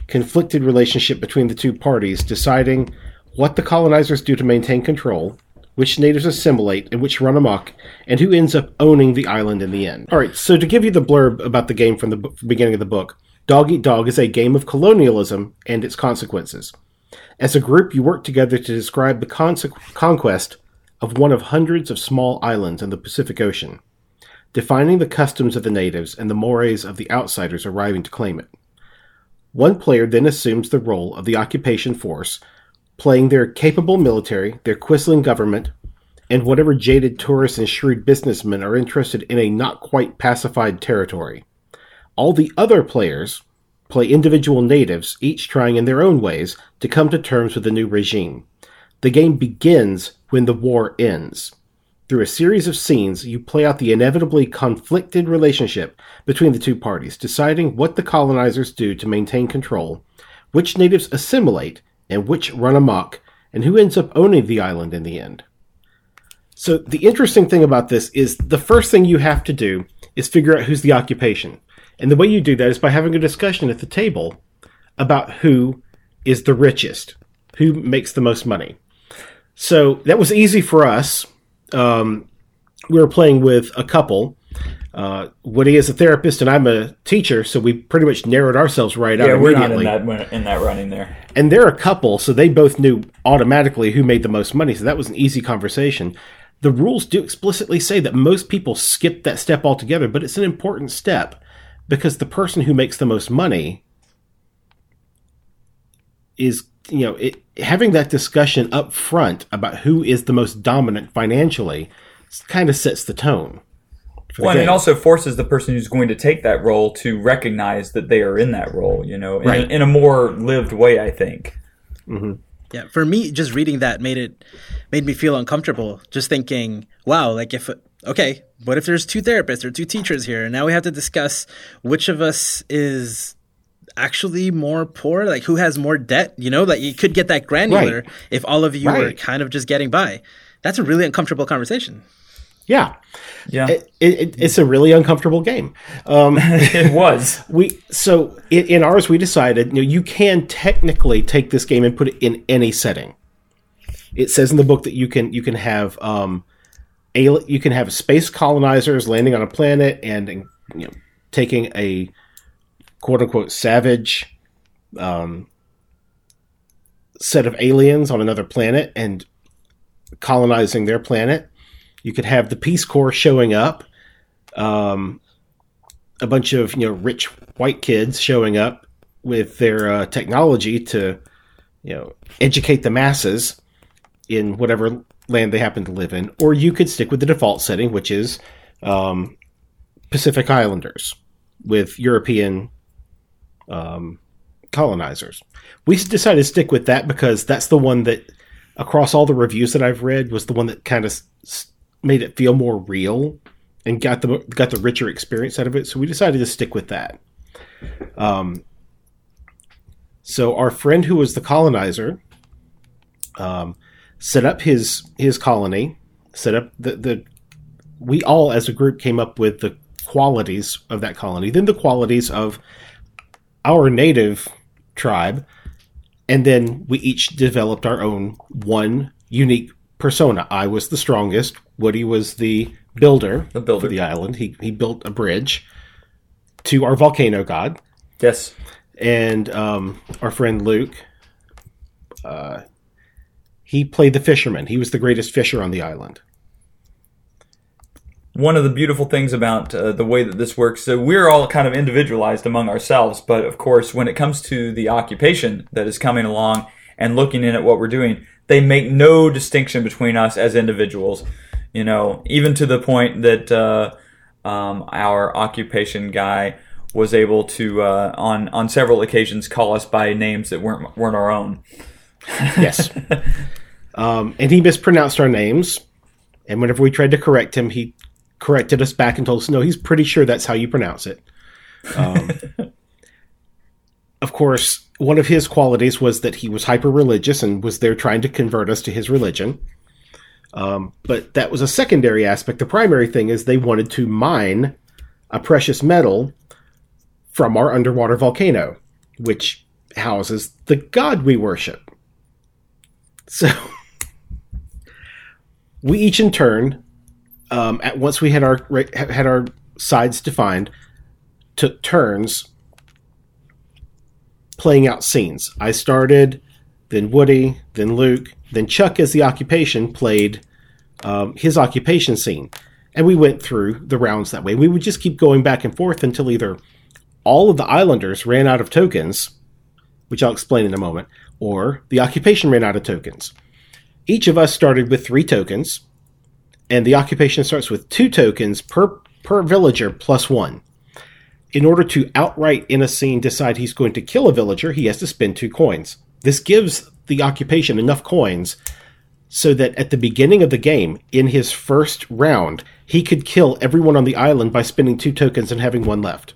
conflicted relationship between the two parties, deciding what the colonizers do to maintain control, which natives assimilate, and which run amok, and who ends up owning the island in the end. All right, so to give you the blurb about the game from the b- beginning of the book, Dog Eat Dog is a game of colonialism and its consequences. As a group, you work together to describe the con- conquest of one of hundreds of small islands in the Pacific Ocean, defining the customs of the natives and the mores of the outsiders arriving to claim it. One player then assumes the role of the occupation force, playing their capable military, their quisling government, and whatever jaded tourists and shrewd businessmen are interested in a not-quite-pacified territory. All the other players play individual natives, each trying in their own ways to come to terms with the new regime. The game begins when the war ends. Through a series of scenes, you play out the inevitably conflicted relationship between the two parties, deciding what the colonizers do to maintain control, which natives assimilate, and which run amok, and who ends up owning the island in the end. So the interesting thing about this is the first thing you have to do is figure out who's the occupation. And the way you do that is by having a discussion at the table about who is the richest, who makes the most money. So that was easy for us. Um, we were playing with a couple. Uh, Woody is a therapist and I'm a teacher, so we pretty much narrowed ourselves right yeah, out immediately. Yeah, we're not in that, in that running there. And they're a couple, so they both knew automatically who made the most money, so that was an easy conversation. The rules do explicitly say that most people skip that step altogether, but it's an important step because the person who makes the most money is, you know, it, having that discussion up front about who is the most dominant financially kind of sets the tone. Well, and it also forces the person who's going to take that role to recognize that they are in that role, you know, in, right. a, in a more lived way, I think. Mm-hmm. Yeah, for me, just reading that made it made me feel uncomfortable. Just thinking, wow, like if okay, what if there's two therapists or two teachers here, and now we have to discuss which of us is actually more poor, like who has more debt, you know, like you could get that granular right. if all of you right. were kind of just getting by. That's a really uncomfortable conversation. Yeah, yeah. It, it, it's a really uncomfortable game. Um, it was. We so in, in ours we decided, you know, you can technically take this game and put it in any setting. It says in the book that you can you can have um, a, you can have space colonizers landing on a planet and, you know, taking a quote unquote savage um, set of aliens on another planet and colonizing their planet. You could have the Peace Corps showing up, um, a bunch of, you know, rich white kids showing up with their uh, technology to, you know, educate the masses in whatever land they happen to live in. Or you could stick with the default setting, which is um, Pacific Islanders with European um, colonizers. We decided to stick with that because that's the one that, across all the reviews that I've read, was the one that kind of st- made it feel more real and got the got the richer experience out of it. So we decided to stick with that. Um, so our friend who was the colonizer, um, set up his his colony, set up the, the we all as a group came up with the qualities of that colony, then the qualities of our native tribe, and then we each developed our own one unique persona. I was the strongest. Woody was the builder, the builder. for the island. He he built a bridge to our volcano god. Yes. And um, our friend Luke, uh, he played the fisherman. He was the greatest fisher on the island. One of the beautiful things about uh, the way that this works, so we're all kind of individualized among ourselves, but of course, when it comes to the occupation that is coming along and looking in at what we're doing, they make no distinction between us as individuals, you know, even to the point that uh, um, our occupation guy was able to, uh, on on several occasions, call us by names that weren't weren't our own. Yes, um, and he mispronounced our names, and whenever we tried to correct him, he corrected us back and told us, no, he's pretty sure that's how you pronounce it. Um, of course, one of his qualities was that he was hyper-religious and was there trying to convert us to his religion. Um, but that was a secondary aspect. The primary thing is they wanted to mine a precious metal from our underwater volcano, which houses the god we worship. So we each in turn... Um, at once we had our had our sides defined, took turns playing out scenes. I started, then Woody, then Luke, then Chuck as the occupation played um, his occupation scene. And we went through the rounds that way. We would just keep going back and forth until either all of the islanders ran out of tokens, which I'll explain in a moment, or the occupation ran out of tokens. Each of us started with three tokens. And the occupation starts with two tokens per per villager plus one. In order to outright in a scene decide he's going to kill a villager, he has to spend two coins. This gives the occupation enough coins so that at the beginning of the game, in his first round, he could kill everyone on the island by spending two tokens and having one left.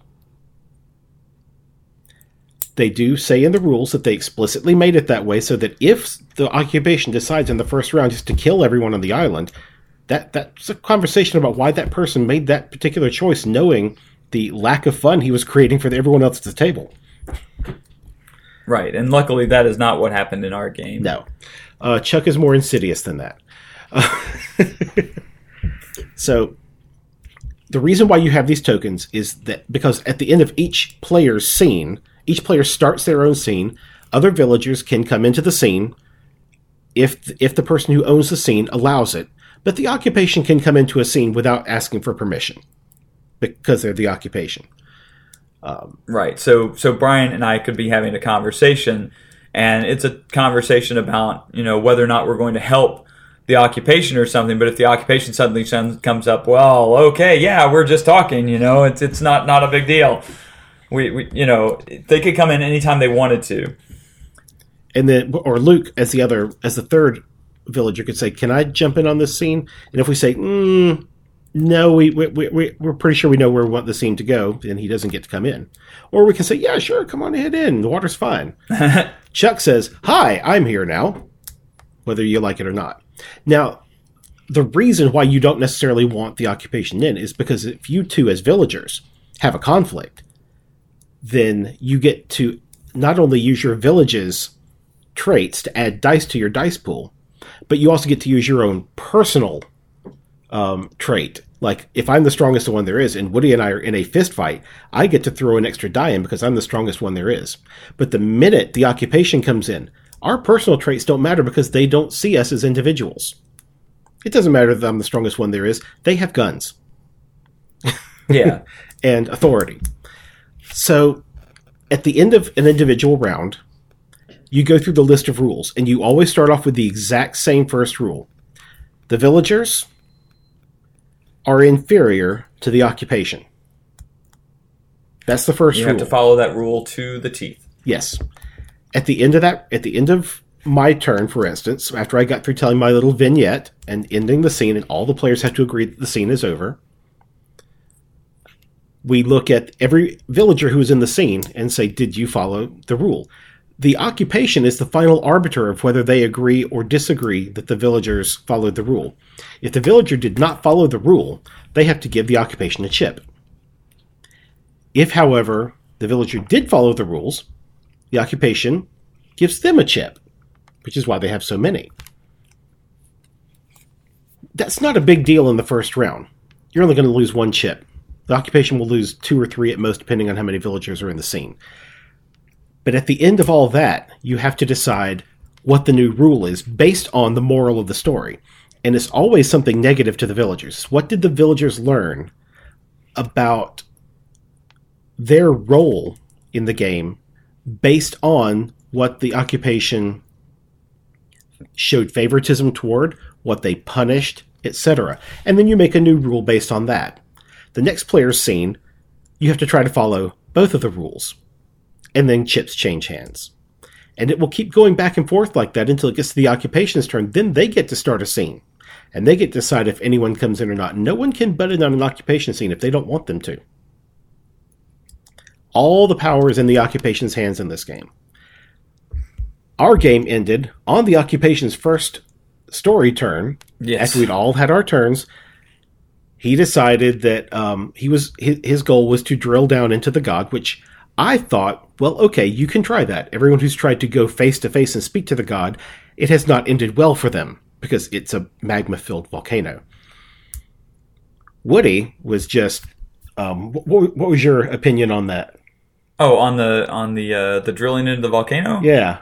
They do say in the rules that they explicitly made it that way so that if the occupation decides in the first round just to kill everyone on the island... That that's a conversation about why that person made that particular choice, knowing the lack of fun he was creating for everyone else at the table. Right, and luckily that is not what happened in our game. No. Uh, Chuck is more insidious than that. Uh, so the reason why you have these tokens is that because at the end of each player's scene, each player starts their own scene, other villagers can come into the scene if if the person who owns the scene allows it. But the occupation can come into a scene without asking for permission because they're the occupation. Um, right. So so Brian and I could be having a conversation, and it's a conversation about, you know, whether or not we're going to help the occupation or something. But if the occupation suddenly comes up, well, okay, yeah, we're just talking, you know, it's it's not, not a big deal. We, we you know, they could come in anytime they wanted to. And then or Luke as the other as the third villager could say, can I jump in on this scene? And if we say, mm, no, we, we, we, we're pretty sure we know where we want the scene to go, then he doesn't get to come in. Or we can say, yeah, sure, come on ahead in. The water's fine. Chuck says, hi, I'm here now, whether you like it or not. Now, the reason why you don't necessarily want the occupation in is because if you two as villagers have a conflict, then you get to not only use your village's traits to add dice to your dice pool, but you also get to use your own personal um, trait. Like, if I'm the strongest one there is, and Woody and I are in a fist fight, I get to throw an extra die in because I'm the strongest one there is. But the minute the occupation comes in, our personal traits don't matter because they don't see us as individuals. It doesn't matter that I'm the strongest one there is. They have guns. Yeah. And authority. So, at the end of an individual round... You go through the list of rules, and you always start off with the exact same first rule. The villagers are inferior to the occupation. That's the first rule. You have to follow that rule to the teeth. Yes. At the end of that, at the end of my turn, for instance, after I got through telling my little vignette and ending the scene, and all the players have to agree that the scene is over, we look at every villager who is in the scene and say, did you follow the rule? The occupation is the final arbiter of whether they agree or disagree that the villagers followed the rule. If the villager did not follow the rule, they have to give the occupation a chip. If, however, the villager did follow the rules, the occupation gives them a chip, which is why they have so many. That's not a big deal in the first round. You're only going to lose one chip. The occupation will lose two or three at most, depending on how many villagers are in the scene. But at the end of all that, you have to decide what the new rule is based on the moral of the story. And it's always something negative to the villagers. What did the villagers learn about their role in the game based on what the occupation showed favoritism toward, what they punished, et cetera? And then you make a new rule based on that. The next player's scene, you have to try to follow both of the rules. And then chips change hands. And it will keep going back and forth like that until it gets to the occupation's turn. Then they get to start a scene. And they get to decide if anyone comes in or not. No one can butt in on an occupation scene if they don't want them to. All the power is in the occupation's hands in this game. Our game ended on the occupation's first story turn. Yes. After we'd all had our turns, he decided that um, he was his, his goal was to drill down into the god, which... I thought, well, okay, you can try that. Everyone who's tried to go face-to-face and speak to the god, it has not ended well for them, because it's a magma-filled volcano. Woody was just... Um, what, what was your opinion on that? Oh, on the on the uh, the drilling into the volcano? Yeah.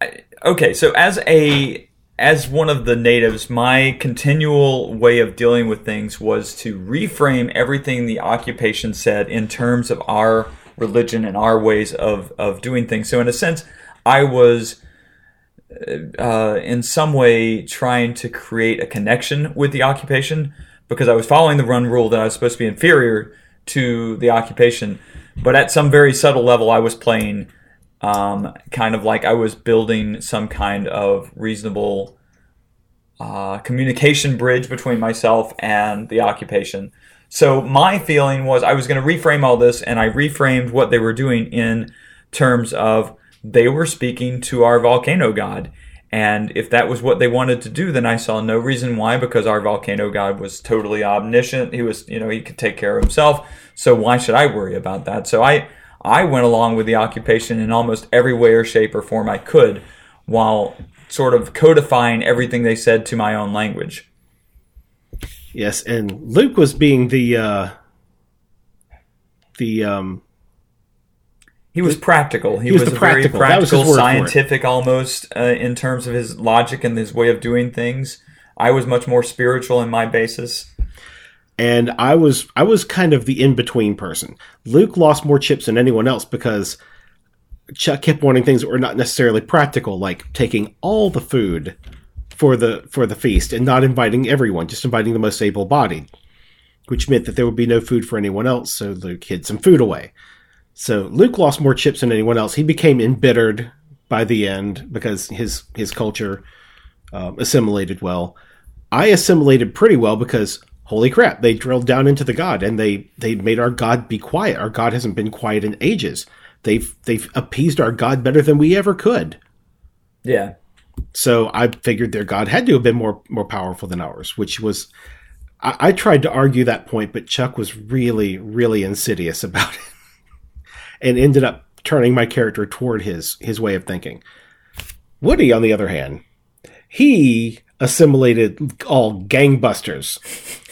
I, okay, so as a as one of the natives, my continual way of dealing with things was to reframe everything the occupation said in terms of our... religion and our ways of, of doing things. So in a sense, I was uh, in some way trying to create a connection with the occupation because I was following the run rule that I was supposed to be inferior to the occupation. But at some very subtle level, I was playing um, kind of like I was building some kind of reasonable uh, communication bridge between myself and the occupation. So my feeling was I was going to reframe all this, and I reframed what they were doing in terms of they were speaking to our volcano god. And if that was what they wanted to do, then I saw no reason why, because our volcano god was totally omniscient. He was, you know, he could take care of himself. So why should I worry about that? So I, I went along with the occupation in almost every way or shape or form I could, while sort of codifying everything they said to my own language. Yes, and Luke was being the uh, the um, he was the, practical. He, he was, was a practical. very practical, scientific almost uh, in terms of his logic and his way of doing things. I was much more spiritual in my basis, and I was I was kind of the in between person. Luke lost more chips than anyone else because Chuck kept wanting things that were not necessarily practical, like taking all the food for the for the feast and not inviting everyone, just inviting the most able-bodied, which meant that there would be no food for anyone else, so Luke hid some food away. So Luke lost more chips than anyone else. He became embittered by the end because his, his culture um, assimilated well. I assimilated pretty well because, holy crap, they drilled down into the god and they, they made our god be quiet. Our god hasn't been quiet in ages. They've, they've appeased our god better than we ever could. Yeah. So I figured their god had to have been more more powerful than ours, which was... I, I tried to argue that point, but Chuck was really, really insidious about it and ended up turning my character toward his, his way of thinking. Woody, on the other hand, he assimilated all gangbusters.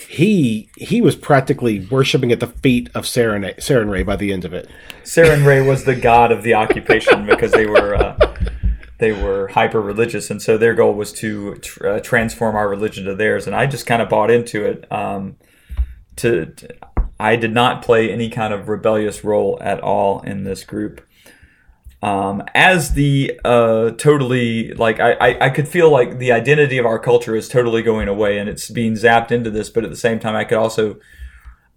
He he was practically worshiping at the feet of Saren, Saren Ray by the end of it. Saren Ray was the god of the occupation because they were... Uh... They were hyper-religious, and so their goal was to tr- transform our religion to theirs. And I just kind of bought into it. Um, to, to I did not play any kind of rebellious role at all in this group. Um, as the uh, totally, like, I, I, I could feel like the identity of our culture is totally going away, and it's being zapped into this. But at the same time, I could also,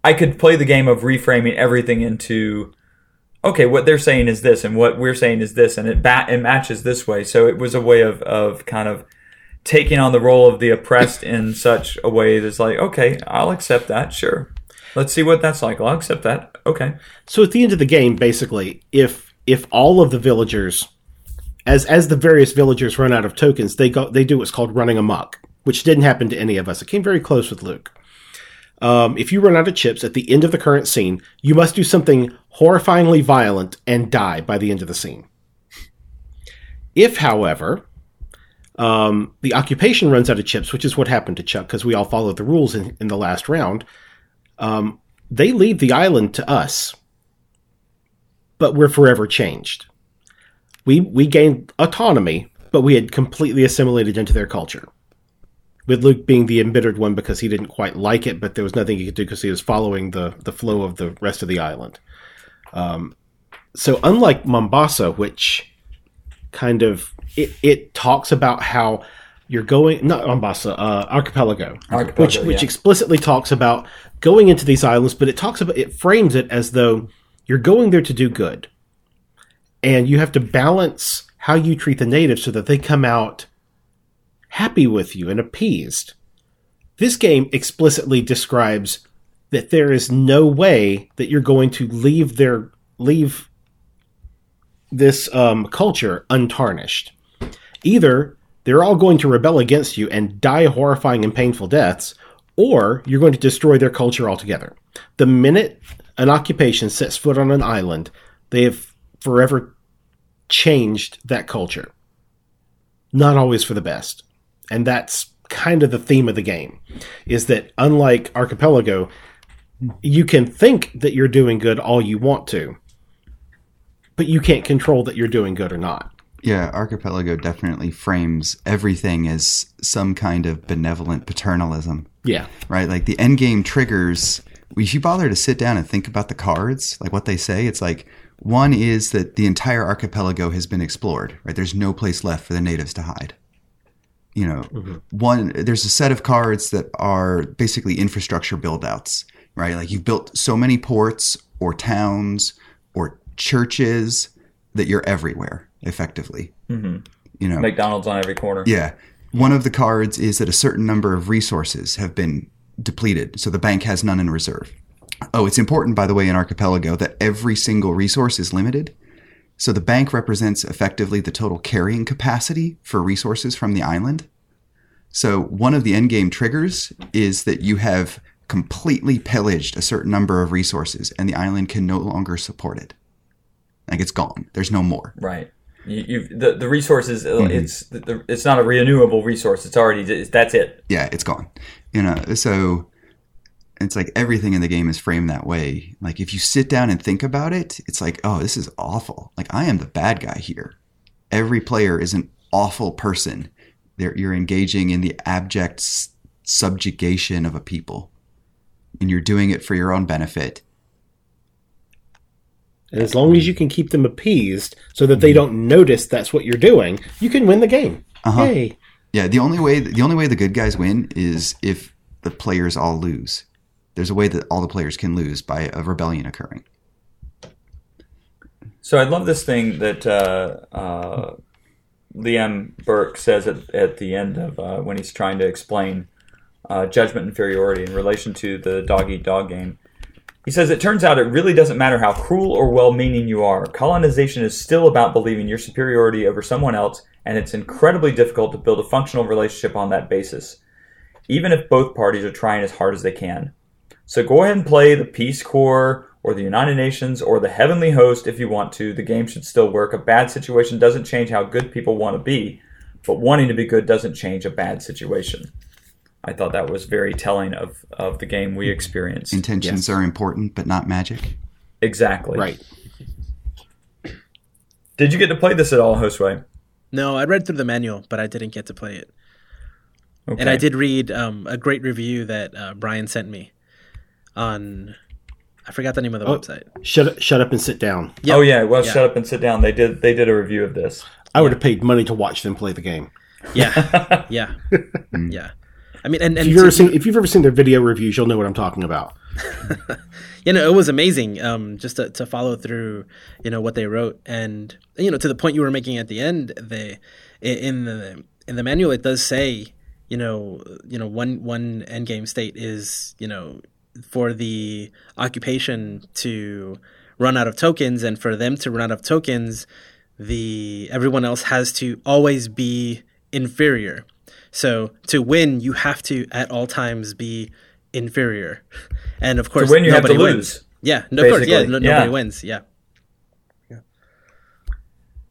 I could play the game of reframing everything into... okay, what they're saying is this, and what we're saying is this, and it ba- it matches this way. So it was a way of, of kind of taking on the role of the oppressed in such a way that's like, okay, I'll accept that, sure. Let's see what that's like. I'll accept that, okay. So at the end of the game, basically, if if all of the villagers as as the various villagers run out of tokens, they go they do what's called running amok, which didn't happen to any of us. It came very close with Luke. Um, if you run out of chips at the end of the current scene, you must do something horrifyingly violent and die by the end of the scene. If, however, um, the occupation runs out of chips, which is what happened to Chuck because we all followed the rules in, in the last round, um, they leave the island to us, but we're forever changed. We we gained autonomy, but we had completely assimilated into their culture. With Luke being the embittered one because he didn't quite like it, but there was nothing he could do because he was following the, the flow of the rest of the island. Um, so unlike Mombasa, which kind of, it, it talks about how you're going, not Mombasa, uh, Archipelago, Archipelago which, which yeah. explicitly talks about going into these islands, but it talks about, it frames it as though you're going there to do good. And you have to balance how you treat the natives so that they come out happy with you and appeased. This game explicitly describes that there is no way that you're going to leave their leave this um, culture untarnished. Either they're all going to rebel against you and die horrifying and painful deaths, or you're going to destroy their culture altogether. The minute an occupation sets foot on an island, they have forever changed that culture. Not always for the best. And that's kind of the theme of the game, is that unlike Archipelago, you can think that you're doing good all you want to, but you can't control that you're doing good or not. Yeah, Archipelago definitely frames everything as some kind of benevolent paternalism. Yeah. Right? Like the end game triggers, if you bother to sit down and think about the cards, like what they say, it's like, one is that the entire archipelago has been explored, right? There's no place left for the natives to hide. You know, mm-hmm. one, there's a set of cards that are basically infrastructure build-outs, right? Like you've built so many ports or towns or churches that you're everywhere, effectively. Mm-hmm. You know, McDonald's on every corner. Yeah. One of the cards is that a certain number of resources have been depleted, so the bank has none in reserve. Oh, it's important, by the way, in Archipelago that every single resource is limited. So the bank represents effectively the total carrying capacity for resources from the island. So one of the endgame triggers is that you have completely pillaged a certain number of resources and the island can no longer support it. Like it's gone. There's no more. Right. You, you've, the, the resources, mm-hmm. it's the, it's not a renewable resource. It's already, that's it. Yeah, it's gone. You know, so it's like everything in the game is framed that way. Like if you sit down and think about it, it's like, oh, this is awful. Like I am the bad guy here. Every player is an awful person. They're, you're engaging in the abject s- subjugation of a people. And you're doing it for your own benefit. And as long as you can keep them appeased so that they don't notice that's what you're doing, you can win the game. Uh-huh. Yay. Yeah, the only way the only way the good guys win is if the players all lose. There's a way that all the players can lose by a rebellion occurring. So I love this thing that uh, uh, Liam Burke says at, at the end of uh, when he's trying to explain uh, judgment inferiority in relation to the Dog Eat Dog game. He says, it turns out it really doesn't matter how cruel or well-meaning you are. Colonization is still about believing your superiority over someone else, and it's incredibly difficult to build a functional relationship on that basis, even if both parties are trying as hard as they can. So go ahead and play the Peace Corps or the United Nations or the Heavenly Host if you want to. The game should still work. A bad situation doesn't change how good people want to be, but wanting to be good doesn't change a bad situation. I thought that was very telling of, of the game we experienced. Intentions yes. are important, but not magic. Exactly. Right. Did you get to play this at all, Josue? No, I read through the manual, but I didn't get to play it. Okay. And I did read um, a great review that uh, Brian sent me. On, I forgot the name of the oh, website. Shut up, shut up and sit down. Yep. Oh yeah, it was yeah. Shut Up and Sit Down. They did they did a review of this. I yeah. would have paid money to watch them play the game. Yeah, yeah, yeah. I mean, and, and if, you've ever seen, if you've ever seen their video reviews, you'll know what I'm talking about. You know, it was amazing. Um, just to, to follow through, you know, what they wrote, and you know, to the point you were making at the end, they in the in the manual it does say, you know, you know, one one end game state is, you know, for the occupation to run out of tokens, and for them to run out of tokens, the everyone else has to always be inferior. So to win, you have to at all times be inferior, and of course, to win, you nobody have to wins. Lose, yeah, no, of course, yeah, no, yeah, nobody wins, yeah. yeah.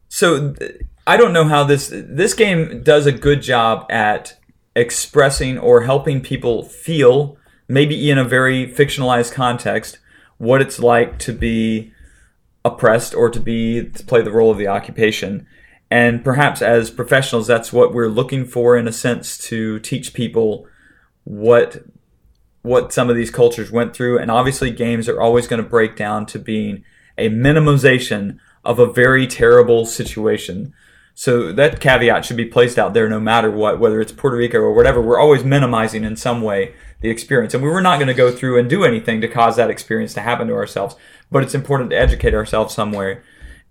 So th- I don't know how this this game does a good job at expressing or helping people feel, maybe in a very fictionalized context, what it's like to be oppressed or to be to play the role of the occupation. And perhaps as professionals, that's what we're looking for, in a sense, to teach people what what some of these cultures went through. And obviously, games are always going to break down to being a minimization of a very terrible situation. So that caveat should be placed out there no matter what, whether it's Puerto Rico or whatever. We're always minimizing in some way the experience. And we were not going to go through and do anything to cause that experience to happen to ourselves. But it's important to educate ourselves somewhere.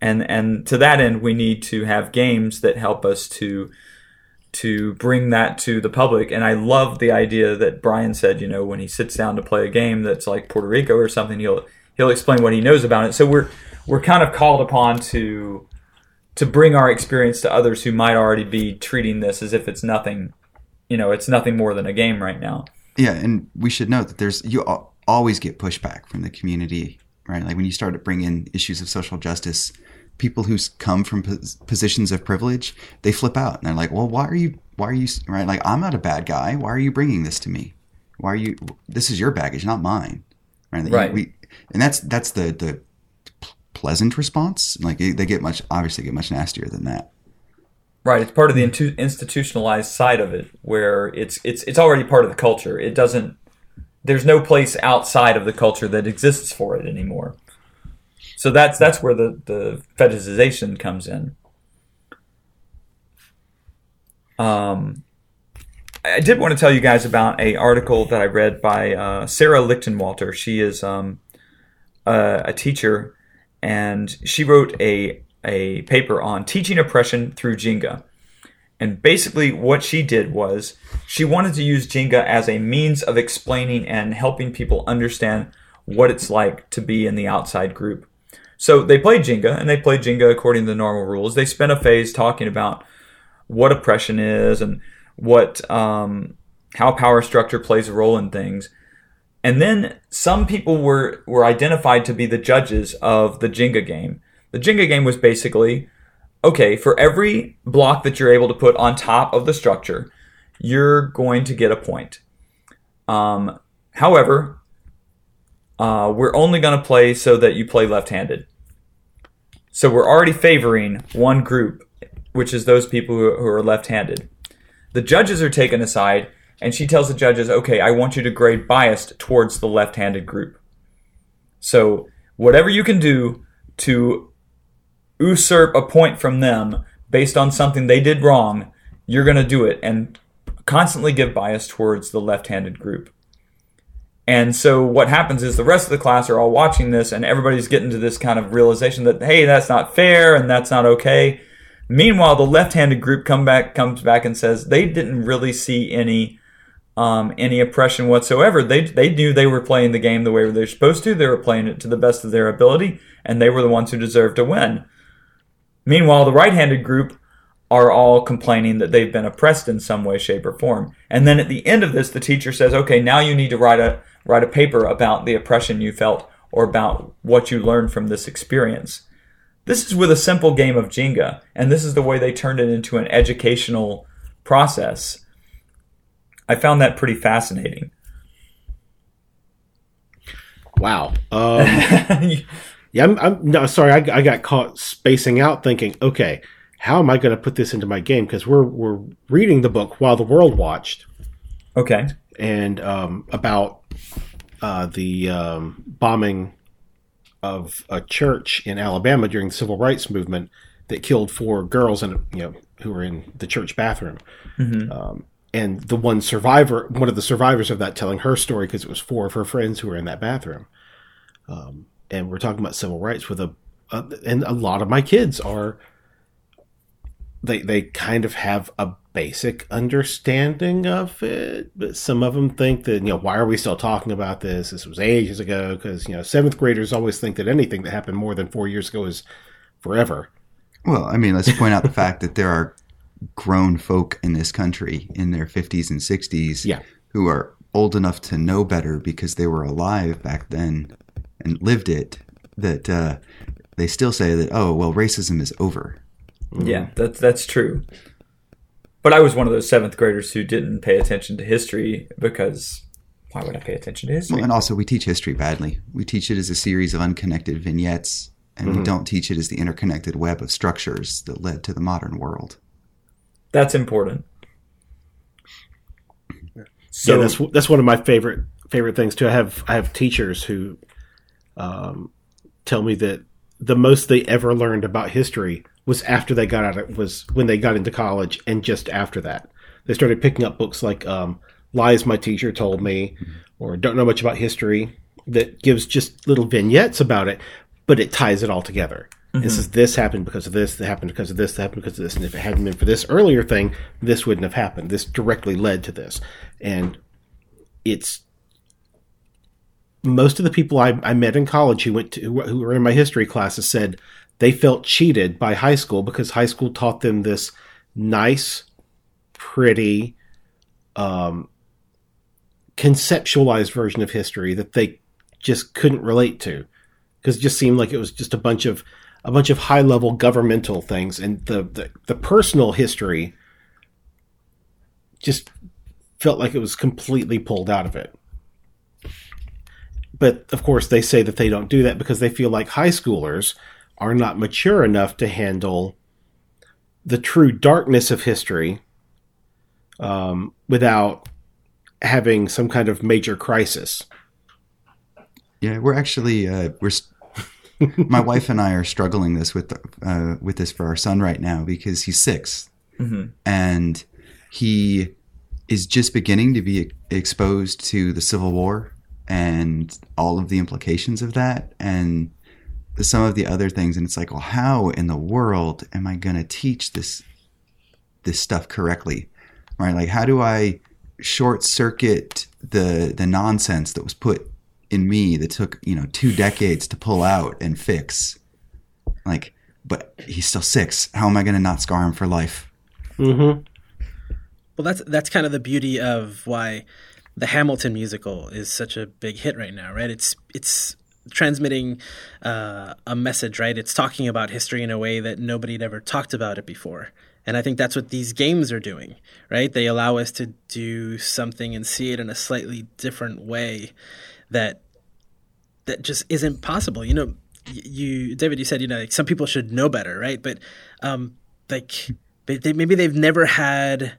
And and to that end, we need to have games that help us to to bring that to the public. And I love the idea that Brian said, you know, when he sits down to play a game that's like Puerto Rico or something, he'll he'll explain what he knows about it. So we're we're kind of called upon to to bring our experience to others who might already be treating this as if it's nothing, you know, it's nothing more than a game right now. Yeah, and we should note that there's you always get pushback from the community. Right, like when you start to bring in issues of social justice, people who come from pos- positions of privilege, they flip out and they're like, "Well, why are you? Why are you? Right? Like, I'm not a bad guy. Why are you bringing this to me? Why are you? This is your baggage, not mine." Right. Right. We, and that's that's the the pleasant response. Like they get much obviously get much nastier than that. Right. It's part of the intu- institutionalized side of it, where it's it's it's already part of the culture. It doesn't. There's no place outside of the culture that exists for it anymore. So that's that's where the, the fetishization comes in. Um, I did want to tell you guys about a article that I read by uh, Sarah Lichtenwalter. She is um, a, a teacher, and she wrote a a paper on teaching oppression through Jenga. And basically what she did was she wanted to use Jenga as a means of explaining and helping people understand what it's like to be in the outside group. So they played Jenga, and they played Jenga according to the normal rules. They spent a phase talking about what oppression is and what um, how power structure plays a role in things. And then some people were, were identified to be the judges of the Jenga game. The Jenga game was basically... okay, for every block that you're able to put on top of the structure, you're going to get a point. Um, however, uh, we're only going to play so that you play left-handed. So we're already favoring one group, which is those people who, who are left-handed. The judges are taken aside, and she tells the judges, okay, I want you to grade biased towards the left-handed group. So whatever you can do to usurp a point from them based on something they did wrong, you're going to do it, and constantly give bias towards the left-handed group. And so what happens is the rest of the class are all watching this, and everybody's getting to this kind of realization that, hey, that's not fair and that's not okay. Meanwhile, the left-handed group come back comes back and says they didn't really see any um, any oppression whatsoever. They they knew they were playing the game the way they're supposed to. They were playing it to the best of their ability, and they were the ones who deserved to win. Meanwhile, the right-handed group are all complaining that they've been oppressed in some way, shape, or form. And then at the end of this, the teacher says, okay, now you need to write a write a paper about the oppression you felt or about what you learned from this experience. This is with a simple game of Jenga, and this is the way they turned it into an educational process. I found that pretty fascinating. Wow. Um... Yeah, I'm, I'm no, sorry, I, I got caught spacing out thinking, okay, how am I going to put this into my game? Because we're we're reading the book while the world watched. Okay. And um, about uh, the um, bombing of a church in Alabama during the Civil Rights Movement that killed four girls and you know who were in the church bathroom. Mm-hmm. Um, and the one survivor, one of the survivors of that telling her story because it was four of her friends who were in that bathroom. Um And we're talking about civil rights with a, a, and a lot of my kids are, they they kind of have a basic understanding of it, but some of them think that, you know, why are we still talking about this? This was ages ago, because, you know, seventh graders always think that anything that happened more than four years ago is forever. Well, I mean, let's point out the fact that there are grown folk in this country in their fifties and sixties yeah. who are old enough to know better because they were alive back then and lived it, that uh, they still say that, oh, well, racism is over. Mm. Yeah, that's, that's true. But I was one of those seventh graders who didn't pay attention to history because... why would I pay attention to history? Well, and also we teach history badly. We teach it as a series of unconnected vignettes, and mm-hmm. we don't teach it as the interconnected web of structures that led to the modern world. That's important. So yeah, that's that's one of my favorite favorite things too. I have I have teachers who um, tell me that the most they ever learned about history was after they got out of, was when they got into college, and just after that they started picking up books like. Um, Lies My Teacher Told Me, or Don't Know Much About History, that gives just little vignettes about it, but it ties it all together. Mm-hmm. This is this happened because of this, that happened because of this, that happened because of this, and if it hadn't been for this earlier thing, this wouldn't have happened. This directly led to this. And it's most of the people I, I met in college who went to who were in my history classes said they felt cheated by high school because high school taught them this nice, pretty, um, conceptualized version of history that they just couldn't relate to, because it just seemed like it was just a bunch of a bunch of high level governmental things, and the, the the personal history just felt like it was completely pulled out of it. But of course they say that they don't do that because they feel like high schoolers are not mature enough to handle the true darkness of history um, without having some kind of major crisis. Yeah, we're actually uh, we're st- my wife and I are struggling this with the, uh, with this for our son right now because he's six mm-hmm. and he is just beginning to be exposed to the Civil War and all of the implications of that and some of the other things. And it's like, well, how in the world am I going to teach this this stuff correctly, right? Like, how do I short circuit the the nonsense that was put in me that took, you know, two decades to pull out and fix? Like, but he's still six. How am I going to not scar him for life? Mm-hmm. Well, that's that's kind of the beauty of why the Hamilton musical is such a big hit right now, right? It's it's transmitting uh, a message, right? It's talking about history in a way that nobody had ever talked about it before. And I think that's what these games are doing, right? They allow us to do something and see it in a slightly different way that that just isn't possible. You know, you David, you said, you know, like some people should know better, right? But um, like they, they, maybe they've never had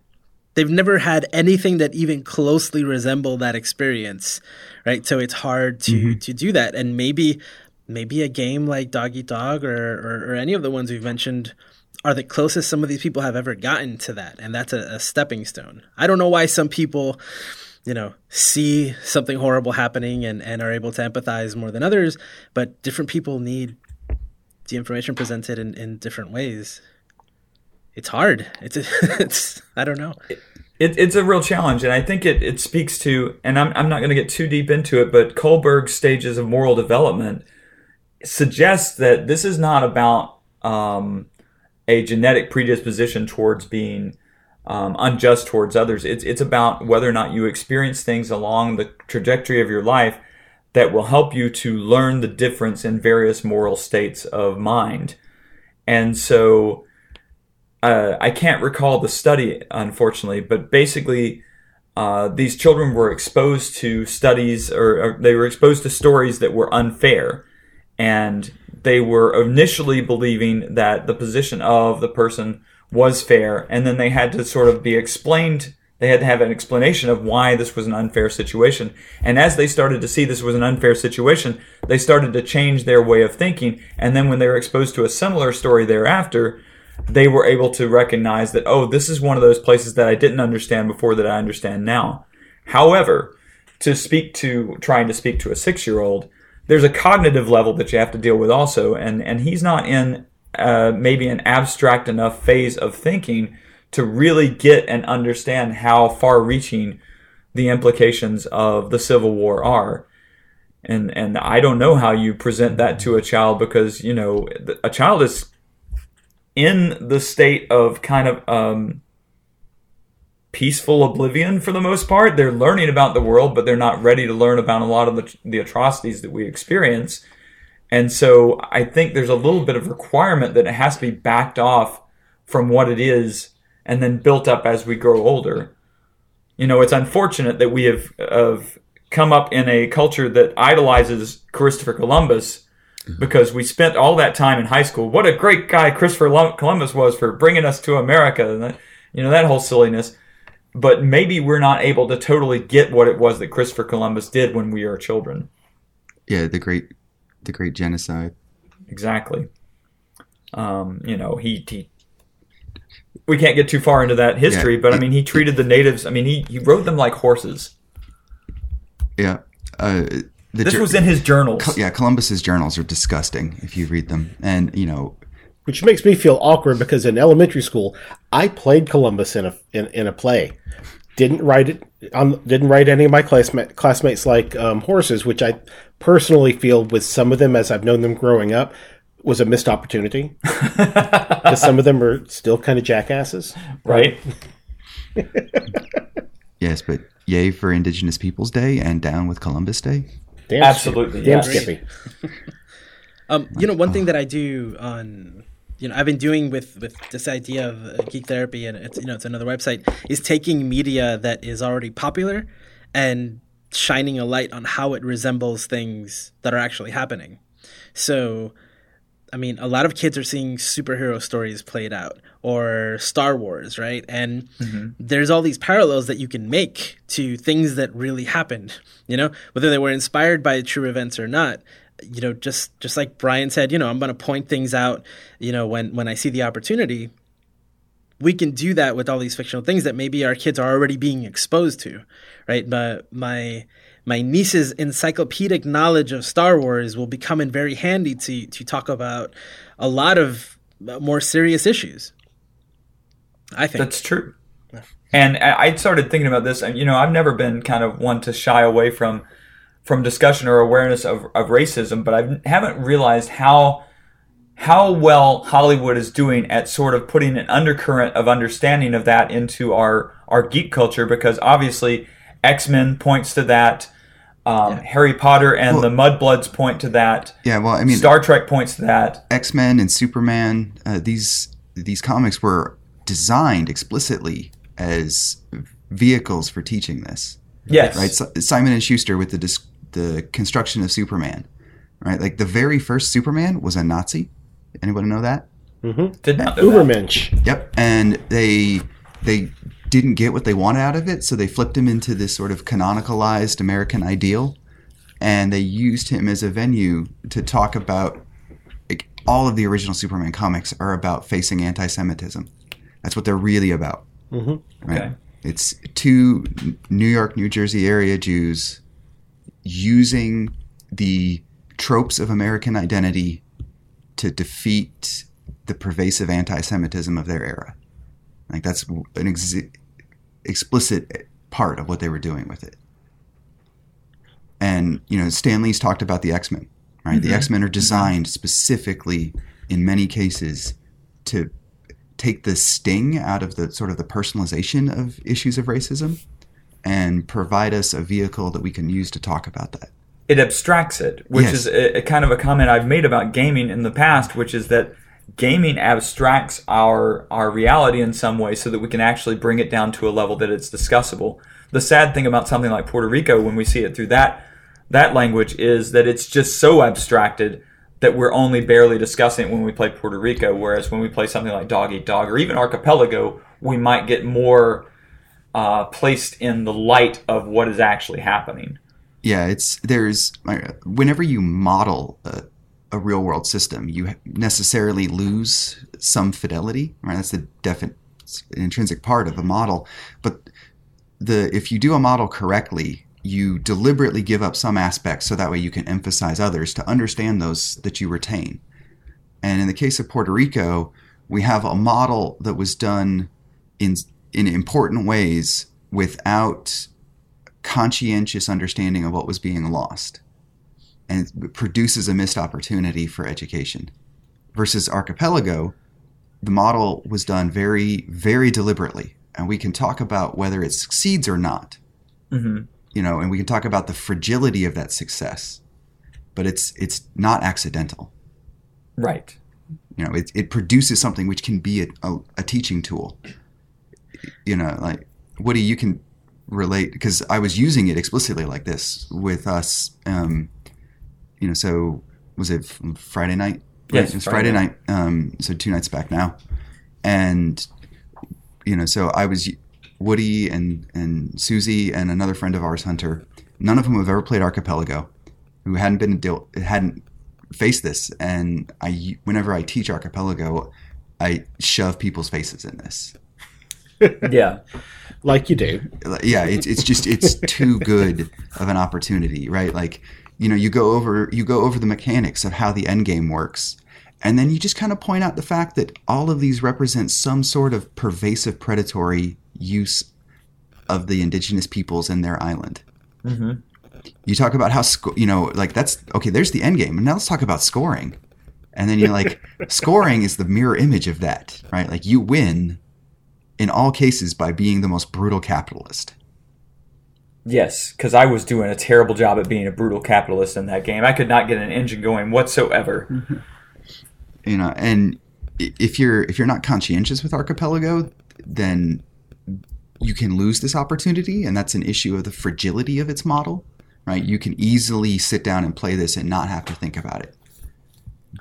they've never had anything that even closely resembled that experience, right? So it's hard to mm-hmm. to do that. And maybe maybe a game like Dog Eat Dog or or, or any of the ones we've mentioned are the closest some of these people have ever gotten to that. And that's a, a stepping stone. I don't know why some people, you know, see something horrible happening and, and are able to empathize more than others, but different people need the information presented in, in different ways. It's hard. It's, a, it's I don't know. It, it, it's a real challenge. And I think it, it speaks to, and I'm, I'm not going to get too deep into it, but Kohlberg's stages of moral development suggests that this is not about, um, a genetic predisposition towards being um, unjust towards others. It's it's about whether or not you experience things along the trajectory of your life that will help you to learn the difference in various moral states of mind. And so uh, I can't recall the study, unfortunately, but basically uh, these children were exposed to studies or, or they were exposed to stories that were unfair. And they were initially believing that the position of the person was fair, and then they had to sort of be explained. They had to have an explanation of why this was an unfair situation. And as they started to see this was an unfair situation, they started to change their way of thinking. And then when they were exposed to a similar story thereafter, they were able to recognize that, oh, this is one of those places that I didn't understand before that I understand now. However, to speak to, trying to speak to a six-year-old, there's a cognitive level that you have to deal with also, and, and he's not in uh, maybe an abstract enough phase of thinking to really get and understand how far-reaching the implications of the Civil War are. And and I don't know how you present that to a child because, you know, a child is in the state of kind of um, peaceful oblivion for the most part. They're learning about the world, but they're not ready to learn about a lot of the, the atrocities that we experience. And so I think there's a little bit of requirement that it has to be backed off from what it is and then built up as we grow older. You know, it's unfortunate that we have, have come up in a culture that idolizes Christopher Columbus, because we spent all that time in high school. What a great guy Christopher Columbus was for bringing us to America, and that, you know, that whole silliness. But maybe we're not able to totally get what it was that Christopher Columbus did when we are children. Yeah, the great, the great genocide. Exactly. Um, you know, he, he. We can't get too far into that history, yeah, but it, I mean, he treated it, the natives. I mean, he he rode them like horses. Yeah. Uh, The this ju- was in his journals. Col- yeah, Columbus's journals are disgusting if you read them. And, you know... Which makes me feel awkward because in elementary school, I played Columbus in a in, in a play. Didn't write it. Um, didn't write any of my classma- classmates like um, horses, which I personally feel with some of them, as I've known them growing up, was a missed opportunity. Because some of them are still kind of jackasses. Right. Yes, but yay for Indigenous Peoples Day and down with Columbus Day. Damn absolutely damn yes. Skippy. um you know one thing that I do on you know I've been doing with with this idea of geek therapy, and it's you know it's another website, is taking media that is already popular and shining a light on how it resembles things that are actually happening. So I mean, a lot of kids are seeing superhero stories played out or Star Wars, right? And mm-hmm. there's all these parallels that you can make to things that really happened, you know, whether they were inspired by true events or not. You know, just just like Brian said, you know, I'm going to point things out, you know, when, when I see the opportunity. We can do that with all these fictional things that maybe our kids are already being exposed to, right? But my... My niece's encyclopedic knowledge of Star Wars will become in very handy to to talk about a lot of more serious issues. I think that's true. Yeah. And I started thinking about this, and you know, I've never been kind of one to shy away from from discussion or awareness of, of racism, but I haven't realized how how well Hollywood is doing at sort of putting an undercurrent of understanding of that into our our geek culture, because obviously X-Men points to that. Um, yeah. Harry Potter and well, the Mudbloods point to that. Yeah, well, I mean, Star Trek points to that. X-Men and Superman, uh, these these comics were designed explicitly as vehicles for teaching this. Yes, right. So, Simon and Schuster with the dis- the construction of Superman, right? Like the very first Superman was a Nazi. Anybody know that? Mm-hmm. Did not know Ubermensch. That. Yep, and they they. didn't get what they wanted out of it, so they flipped him into this sort of canonicalized American ideal, and they used him as a venue to talk about, like, all of the original Superman comics are about facing anti-Semitism. That's what they're really about. Mm-hmm. Right? Okay. It's two New York, New Jersey area Jews using the tropes of American identity to defeat the pervasive anti-Semitism of their era. Like, that's an ex- explicit part of what they were doing with it. And, you know, Stan Lee's talked about the X-Men, right? Mm-hmm. The X-Men are designed specifically, in many cases, to take the sting out of the sort of the personalization of issues of racism and provide us a vehicle that we can use to talk about that. It abstracts it, which yes. is a, a kind of a comment I've made about gaming in the past, which is that gaming abstracts our our reality in some way so that we can actually bring it down to a level that it's discussable. The sad thing about something like Puerto Rico, when we see it through that that language, is that it's just so abstracted that we're only barely discussing it when we play Puerto Rico, whereas when we play something like Dog Eat Dog or even Archipelago, we might get more uh, placed in the light of what is actually happening. Yeah, it's there's whenever you model a a real world system, you necessarily lose some fidelity, right? That's the definite intrinsic part of a model. But the if you do a model correctly, you deliberately give up some aspects so that way you can emphasize others to understand those that you retain. And in the case of Puerto Rico, we have a model that was done in in important ways without conscientious understanding of what was being lost. And it produces a missed opportunity for education. Versus Archipelago, the model was done very, very deliberately. And we can talk about whether it succeeds or not. Mm-hmm. You know, and we can talk about the fragility of that success. But it's it's not accidental. Right. You know, it it produces something which can be a, a, a teaching tool. You know, like, Woody, you can relate, because I was using it explicitly like this with us. Um, you know, so was it Friday night? Yes, it was Friday, Friday night. night. Um, so two nights back now. And, you know, so I was Woody and, and Susie and another friend of ours, Hunter, none of whom have ever played Archipelago, who hadn't been deal, hadn't faced this. And I, whenever I teach Archipelago, I shove people's faces in this. Yeah, like you do. Yeah, it's it's just it's too good of an opportunity, right? Like, you know, you go over you go over the mechanics of how the end game works, and then you just kind of point out the fact that all of these represent some sort of pervasive predatory use of the indigenous peoples and their island. Mm-hmm. You talk about how sc- you know, like that's okay. There's the end game, and now let's talk about scoring. And then you're like, scoring is the mirror image of that, right? Like you win. In all cases, by being the most brutal capitalist. Yes, because I was doing a terrible job at being a brutal capitalist in that game. I could not get an engine going whatsoever. Mm-hmm. You know, and if you're if you're not conscientious with Archipelago, then you can lose this opportunity, and that's an issue of the fragility of its model, right? You can easily sit down and play this and not have to think about it.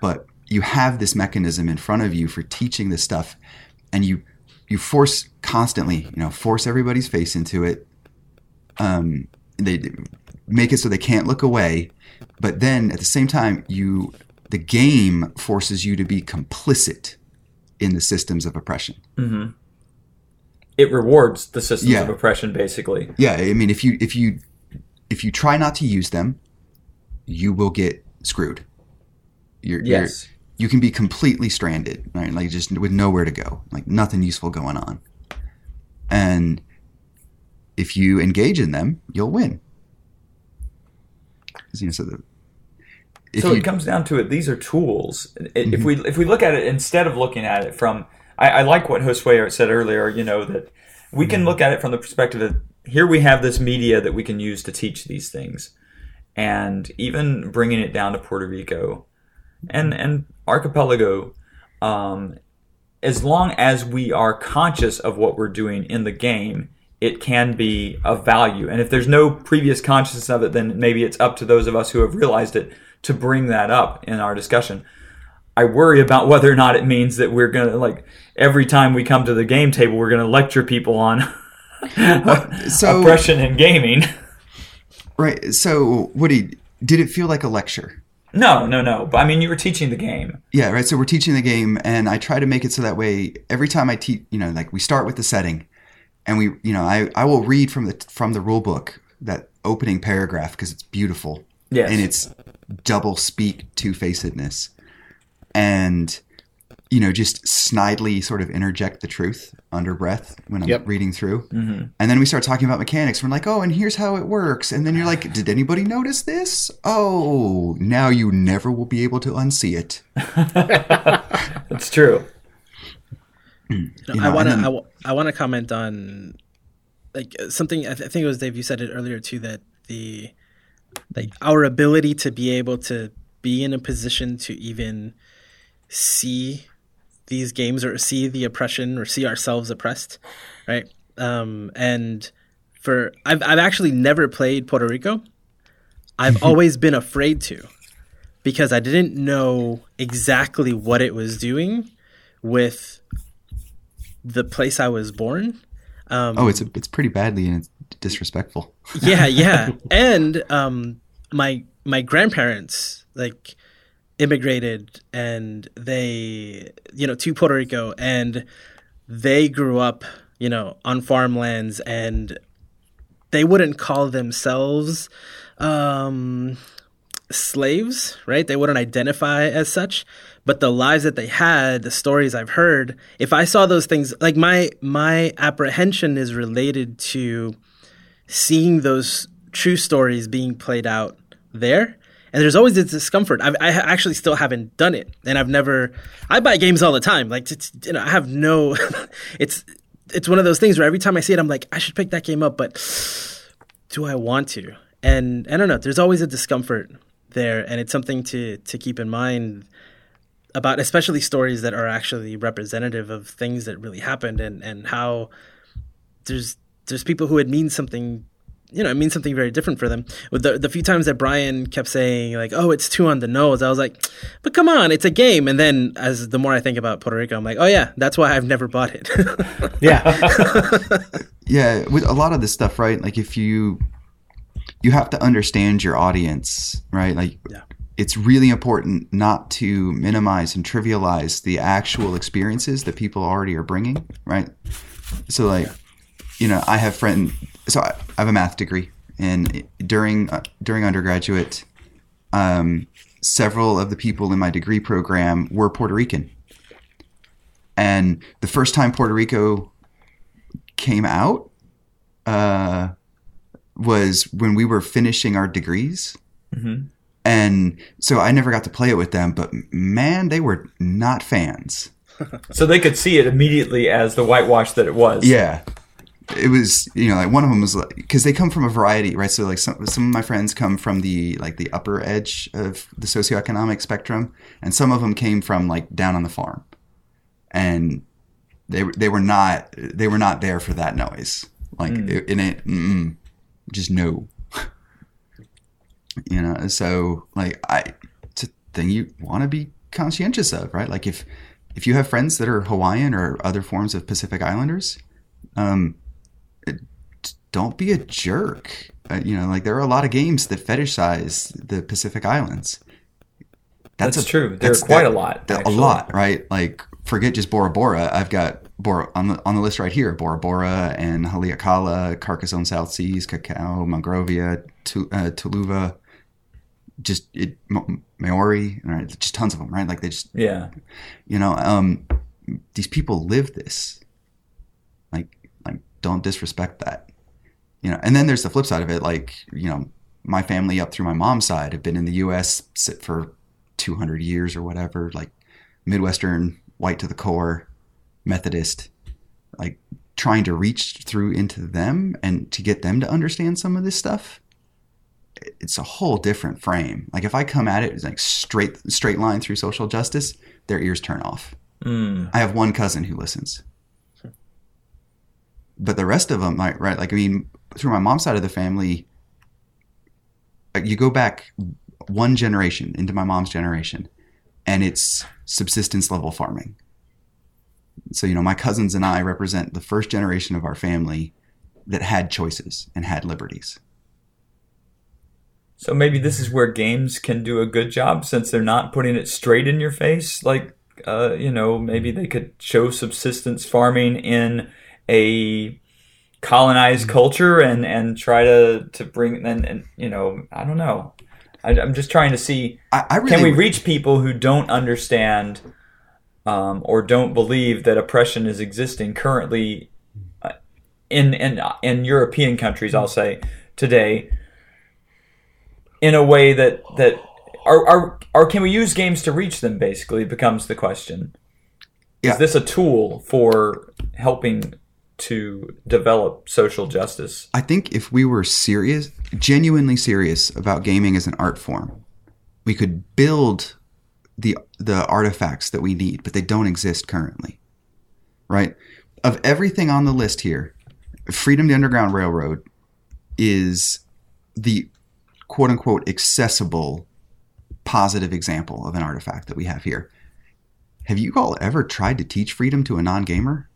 But you have this mechanism in front of you for teaching this stuff, and you... You force constantly, you know, force everybody's face into it. Um, they make it so they can't look away. But then at the same time, you the game forces you to be complicit in the systems of oppression. Mm-hmm. It rewards the systems yeah. of oppression, basically. Yeah, I mean, if you if you if you try not to use them, you will get screwed. You're, yes. You're, You can be completely stranded, right? Like just with nowhere to go, like nothing useful going on. And if you engage in them, you'll win. You know, so the, if so you, it comes down to it. These are tools. It, mm-hmm. If we if we look at it instead of looking at it from, I, I like what Josue said earlier. You know that we can mm-hmm. look at it from the perspective that here we have this media that we can use to teach these things, and even bringing it down to Puerto Rico. And and Archipelago, um, as long as we are conscious of what we're doing in the game, it can be of value. And if there's no previous consciousness of it, then maybe it's up to those of us who have realized it to bring that up in our discussion. I worry about whether or not it means that we're going to, like, every time we come to the game table, we're going to lecture people on so, oppression in gaming. Right. So, Woody, did it feel like a lecture? No, no, no. But I mean, you were teaching the game. Yeah, right. So we're teaching the game, and I try to make it so that way every time I teach, you know, like we start with the setting, and we, you know, I, I will read from the from the rule book that opening paragraph because it's beautiful. Yes. And it's double speak two-facedness, and you know, just snidely sort of interject the truth under breath when I'm yep. reading through, mm-hmm. and then we start talking about mechanics. We're like, oh, and here's how it works, and then you're like, did anybody notice this? Oh, now you never will be able to unsee it. That's true. You know, I want to. Then... I, w- I want to comment on like something. I, th- I think it was Dave. You said it earlier too that the like our ability to be able to be in a position to even see these games or see the oppression or see ourselves oppressed, right? Um, and for I've I've actually never played Puerto Rico. I've always been afraid to because I didn't know exactly what it was doing with the place I was born. Um, oh, it's a, it's pretty badly and it's disrespectful. yeah, yeah. And um, my my grandparents like. immigrated and they, you know, to Puerto Rico, and they grew up, you know, on farmlands, and they wouldn't call themselves um, slaves, right? They wouldn't identify as such, but the lives that they had, the stories I've heard, if I saw those things, like my my apprehension is related to seeing those true stories being played out there. And there's always this discomfort. I've, I actually still haven't done it, and I've never. I buy games all the time. Like t- t- you know, I have no. it's it's one of those things where every time I see it, I'm like, I should pick that game up, but do I want to? And I don't know. There's always a discomfort there, and it's something to to keep in mind about, especially stories that are actually representative of things that really happened, and and how there's there's people who it means something. You know, it means something very different for them. With the, the few times that Brian kept saying, like, oh, it's too on the nose, I was like, but come on, it's a game. And then as the more I think about Puerto Rico, I'm like, oh, yeah, that's why I've never bought it. yeah. yeah, with a lot of this stuff, right? Like, if you, you have to understand your audience, right? Like, yeah. It's really important not to minimize and trivialize the actual experiences that people already are bringing, right? So, like, yeah. you know, I have friends... So I have a math degree, and during uh, during undergraduate, um, several of the people in my degree program were Puerto Rican. And the first time Puerto Rico came out uh, was when we were finishing our degrees. Mm-hmm. And so I never got to play it with them, but man, they were not fans. So they could see it immediately as the whitewash that it was. Yeah. It was, you know, like one of them was like, because they come from a variety, right? So like some some of my friends come from the like the upper edge of the socioeconomic spectrum, and some of them came from like down on the farm, and they they were not they were not there for that noise, like mm. it, in it, mm-mm, just no, you know. So like I, it's a thing you want to be conscientious of, right? Like if if you have friends that are Hawaiian or other forms of Pacific Islanders, um. Don't be a jerk. Uh, you know, like there are a lot of games that fetishize the Pacific Islands. That's, that's a, true. There that's, are quite that, a lot. That, a lot, right? Like, forget just Bora Bora. I've got Bora on the on the list right here. Bora Bora and Haleakala, Carcassonne South Seas, Cacao, Mangrovia, tu, uh, Tuluva, just it, Maori. Right? Just tons of them, right? Like they just, yeah. You know, um, these people live this. Like, like don't disrespect that. You know, and then there's the flip side of it. Like, you know, my family up through my mom's side have been in the U S sit for two hundred years or whatever, like Midwestern, white to the core, Methodist, like trying to reach through into them and to get them to understand some of this stuff. It's a whole different frame. Like if I come at it as like straight, straight line through social justice, their ears turn off. Mm. I have one cousin who listens, but the rest of them, like, right? Like, I mean, through my mom's side of the family, like you go back one generation into my mom's generation, and it's subsistence level farming. So, you know, my cousins and I represent the first generation of our family that had choices and had liberties. So maybe this is where games can do a good job, since they're not putting it straight in your face. Like, uh, you know, maybe they could show subsistence farming in a colonized culture and, and try to, to bring, and, and, you know, I don't know. I, I'm just trying to see, I, I really can we reach people who don't understand um, or don't believe that oppression is existing currently in, in, in European countries, I'll say, today, in a way that, that are, are, are, can we use games to reach them, basically, becomes the question. Yeah. Is this a tool for helping to develop social justice? I think if we were serious, genuinely serious about gaming as an art form, we could build the the artifacts that we need, but they don't exist currently, right? Of everything on the list here, Freedom: The Underground Railroad is the quote-unquote accessible, positive example of an artifact that we have here. Have you all ever tried to teach Freedom to a non-gamer?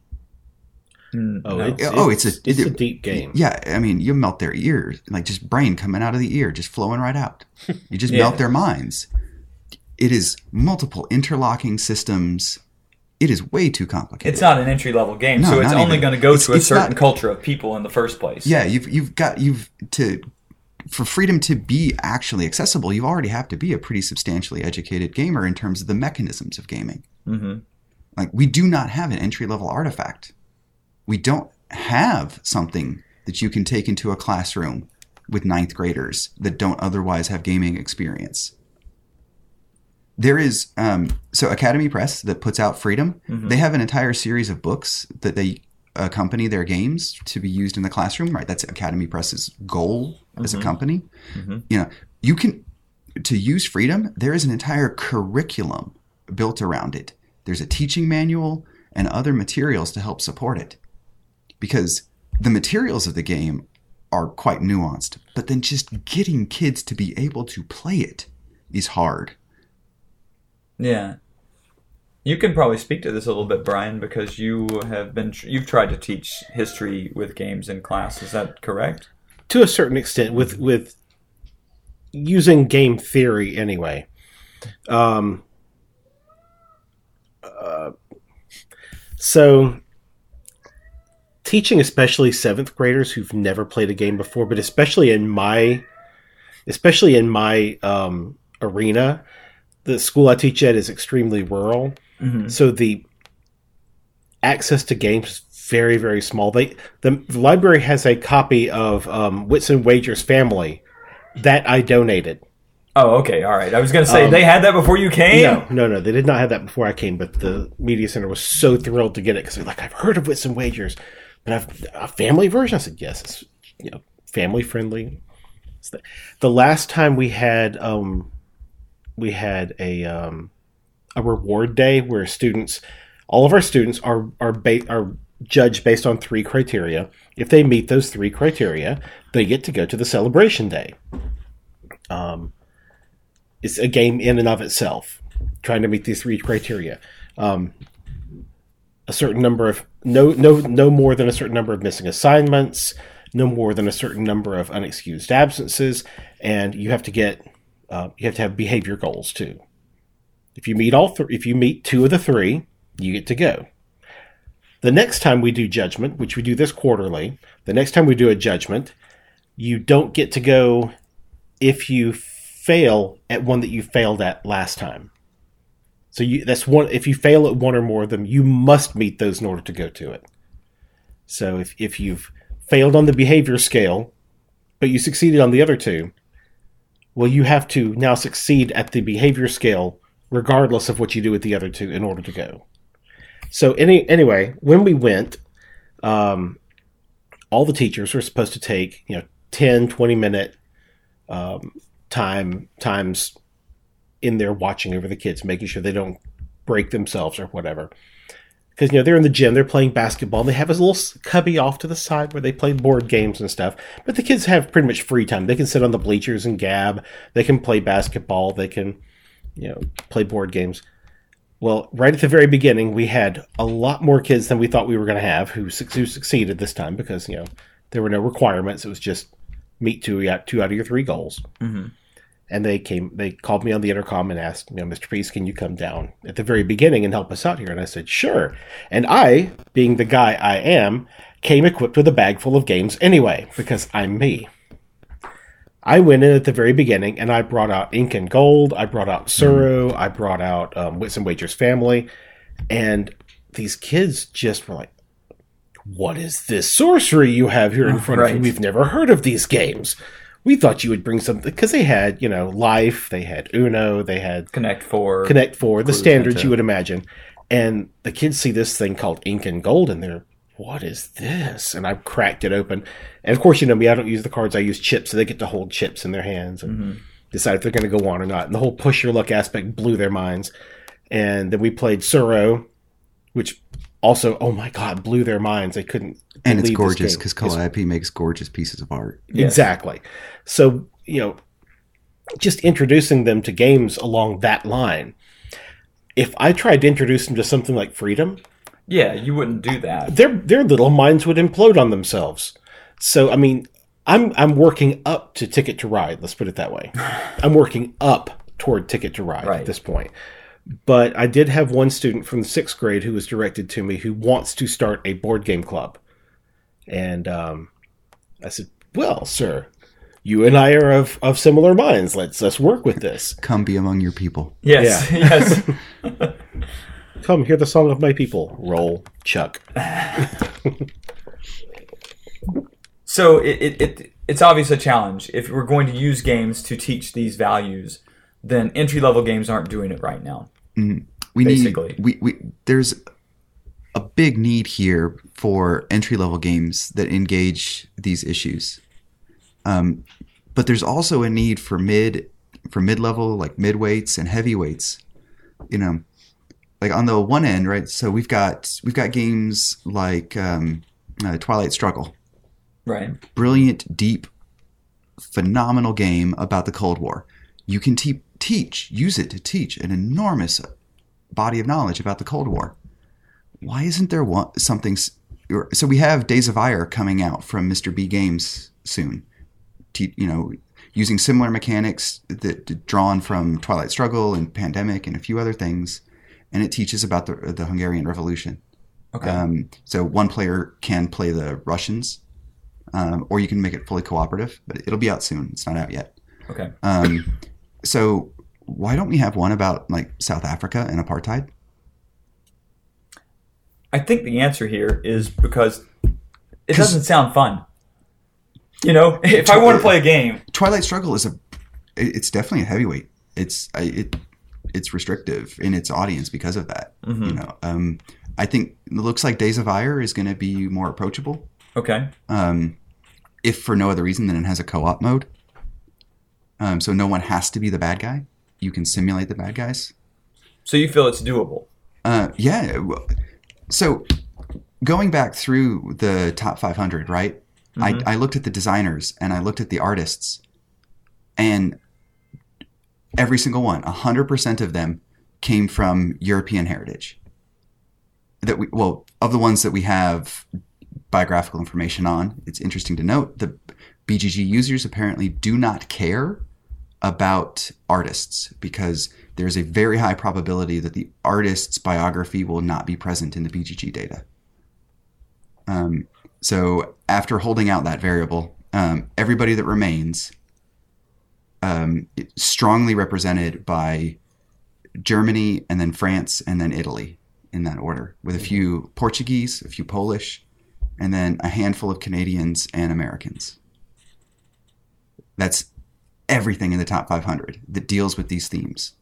Mm, oh, no. it's, oh, it's, it's a it's it, a deep game. Yeah, I mean, you melt their ears, like just brain coming out of the ear, just flowing right out. You just yeah. melt their minds. It is multiple interlocking systems. It is way too complicated. It's not an entry-level game, no, so it's only going to go to a certain not, culture of people in the first place. Yeah, you've you've got you've to for Freedom to be actually accessible, you already have to be a pretty substantially educated gamer in terms of the mechanisms of gaming. Mm-hmm. Like we do not have an entry-level artifact. We don't have something that you can take into a classroom with ninth graders that don't otherwise have gaming experience. There is, um, so Academy Press that puts out Freedom, mm-hmm. they have an entire series of books that they accompany their games to be used in the classroom, right? That's Academy Press's goal mm-hmm. as a company. Mm-hmm. You know, you can, to use Freedom, there is an entire curriculum built around it. There's a teaching manual and other materials to help support it. Because the materials of the game are quite nuanced, but then just getting kids to be able to play it is hard. Yeah. You can probably speak to this a little bit, Brian, because you have been, you've tried to teach history with games in class. Is that correct? To a certain extent, with, with using game theory anyway. Um, uh, so teaching, especially seventh graders who've never played a game before, but especially in my, especially in my um, arena, the school I teach at is extremely rural, mm-hmm. so the access to games is very, very small. They, the, the library has a copy of um, Wits and Wagers Family that I donated. Oh, okay, all right. I was going to say, um, they had that before you came? No, no, no. They did not have that before I came, but the media center was so thrilled to get it because they're like, I've heard of Wits and Wagers, but I've a family version? I said, yes, it's, you know, family-friendly. The, the last time we had... Um, we had a um, a reward day where students, all of our students are are, ba- are judged based on three criteria. If they meet those three criteria, they get to go to the celebration day. Um, it's a game in and of itself, trying to meet these three criteria. Um, a certain number of no no no more than a certain number of missing assignments, no more than a certain number of unexcused absences, and you have to get. Uh, you have to have behavior goals too. If you meet all, th- if you meet two of the three, you get to go. The next time we do judgment, which we do this quarterly, the next time we do a judgment, you don't get to go if you fail at one that you failed at last time. So you, that's one. If you fail at one or more of them, you must meet those in order to go to it. So if if you've failed on the behavior scale, but you succeeded on the other two. Well, you have to now succeed at the behavior scale, regardless of what you do with the other two, in order to go. So, any anyway, when we went, um, all the teachers were supposed to take, you know, ten, twenty minute um, time times in there watching over the kids, making sure they don't break themselves or whatever. Because, you know, they're in the gym, they're playing basketball, and they have a little cubby off to the side where they play board games and stuff. But the kids have pretty much free time. They can sit on the bleachers and gab. They can play basketball. They can, you know, play board games. Well, right at the very beginning, we had a lot more kids than we thought we were going to have who, who succeeded this time because, you know, there were no requirements. It was just meet two, two out of your three goals. Mm-hmm. And they came. They called me on the intercom and asked, you know, Mister Peace, can you come down at the very beginning and help us out here? And I said, sure. And I, being the guy I am, came equipped with a bag full of games anyway, because I'm me. I went in at the very beginning, and I brought out Incan Gold. I brought out Suru. I brought out um, Wits and Wagers Family. And these kids just were like, what is this sorcery you have here in front right. of you? We've never heard of these games. We thought you would bring something, because they had, you know, Life, they had Uno, they had... Connect Four. Connect Four, the standards you would imagine. And the kids see this thing called Incan Gold, and they're, what is this? And I cracked it open. And of course, you know me, I don't use the cards, I use chips, so they get to hold chips in their hands and mm-hmm. decide if they're going to go on or not. And the whole push-your-luck aspect blew their minds. And then we played Suro, which... Also, oh my God, blew their minds. They couldn't. And it's gorgeous because Calliope makes gorgeous pieces of art. Yes. Exactly. So, you know, just introducing them to games along that line. If I tried to introduce them to something like Freedom. Yeah, you wouldn't do that. Their their little minds would implode on themselves. So, I mean, I'm I'm working up to Ticket to Ride. Let's put it that way. I'm working up toward Ticket to Ride right. at this point. But I did have one student from the sixth grade who was directed to me who wants to start a board game club. And um, I said, well, sir, you and I are of, of similar minds. Let's let's work with this. Come be among your people. Yes. Yeah. Yes. Come hear the song of my people. Roll, Chuck. So it, it, it it's obviously a challenge. If we're going to use games to teach these values, then entry-level games aren't doing it right now. Mm-hmm. We basically. need we, we there's a big need here for entry-level games that engage these issues. Um, but there's also a need for mid for mid-level, like midweights and heavyweights. You know, like on the one end, right? So we've got we've got games like um, uh, Twilight Struggle, right? Brilliant, deep, phenomenal game about the Cold War. You can te- teach, use it to teach an enormous body of knowledge about the Cold War. Why isn't there one, something? So we have Days of Ire coming out from Mister B Games soon. Te- you know, using similar mechanics that drawn from Twilight Struggle and Pandemic and a few other things, and it teaches about the the Hungarian Revolution. Okay. Um, so one player can play the Russians, um, or you can make it fully cooperative. But it'll be out soon. It's not out yet. Okay. Um, so why don't we have one about like South Africa and apartheid? I think the answer here is because it doesn't sound fun. You know, if Twilight, I want to play a game, Twilight Struggle is a. It's definitely a heavyweight. It's it, it's restrictive in its audience because of that. Mm-hmm. You know, um, I think it looks like Days of Ire is going to be more approachable. Okay. Um, if for no other reason than it has a co-op mode. Um, so no one has to be the bad guy. You can simulate the bad guys. So you feel it's doable? Uh, yeah. Well, so going back through the top five hundred, right? Mm-hmm. I, I looked at the designers and I looked at the artists, and every single one, one hundred percent of them came from European heritage. That we, well, of the ones that we have biographical information on, it's interesting to note the B G G users apparently do not care about artists because there's a very high probability that the artist's biography will not be present in the B G G data. Um. So after holding out that variable, um, everybody that remains um, strongly represented by Germany and then France and then Italy in that order, with a few Portuguese, a few Polish, and then a handful of Canadians and Americans. That's everything in the top five hundred that deals with these themes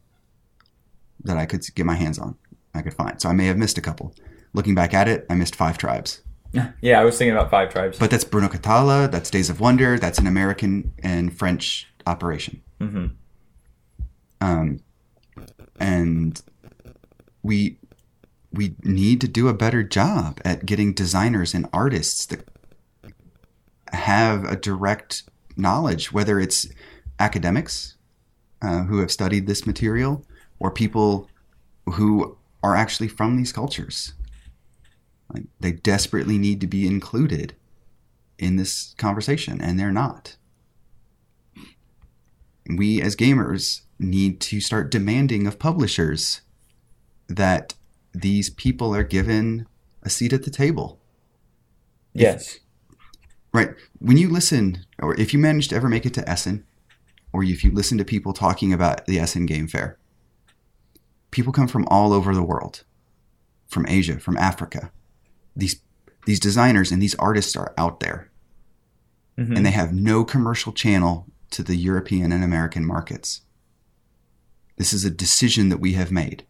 that I could get my hands on, I could find. So I may have missed a couple. Looking back at it, I missed Five Tribes. Yeah, I was thinking about Five Tribes. But that's Bruno Catala, that's Days of Wonder, that's an American and French operation. Mm-hmm. Um, and we we need to do a better job at getting designers and artists that have a direct knowledge, whether it's academics uh, who have studied this material or people who are actually from these cultures. Like, they desperately need to be included in this conversation, and they're not. We as gamers need to start demanding of publishers that these people are given a seat at the table. Yes. If, right. When you listen, or if you manage to ever make it to Essen, or if you listen to people talking about the Essen Game Fair, people come from all over the world, from Asia, from Africa. These these designers and these artists are out there, mm-hmm. and they have no commercial channel to the European and American markets. This is a decision that we have made.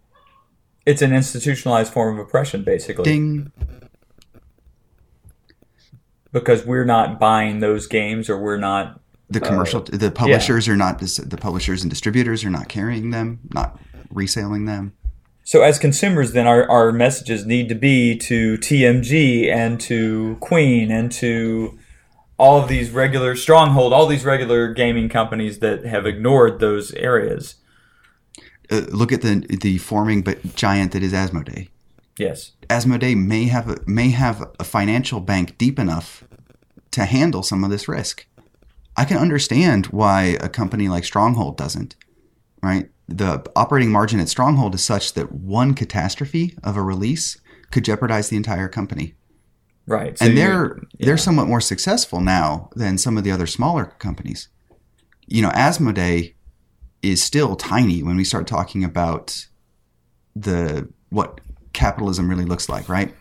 It's an institutionalized form of oppression, basically. Ding. Because we're not buying those games, or we're not the commercial. Uh, the publishers yeah. are not the publishers and distributors are not carrying them, not reselling them. So as consumers, then, our, our messages need to be to T M G and to Queen and to all of these regular Stronghold, all these regular gaming companies that have ignored those areas. Uh, look at the the forming but giant that is Asmodee. Yes, Asmodee may have a, may have a financial bank deep enough to handle some of this risk. I can understand why a company like Stronghold doesn't, right? The operating margin at Stronghold is such that one catastrophe of a release could jeopardize the entire company. Right. So and they're yeah. they're somewhat more successful now than some of the other smaller companies. You know, Asmodee is still tiny when we start talking about the what capitalism really looks like, right?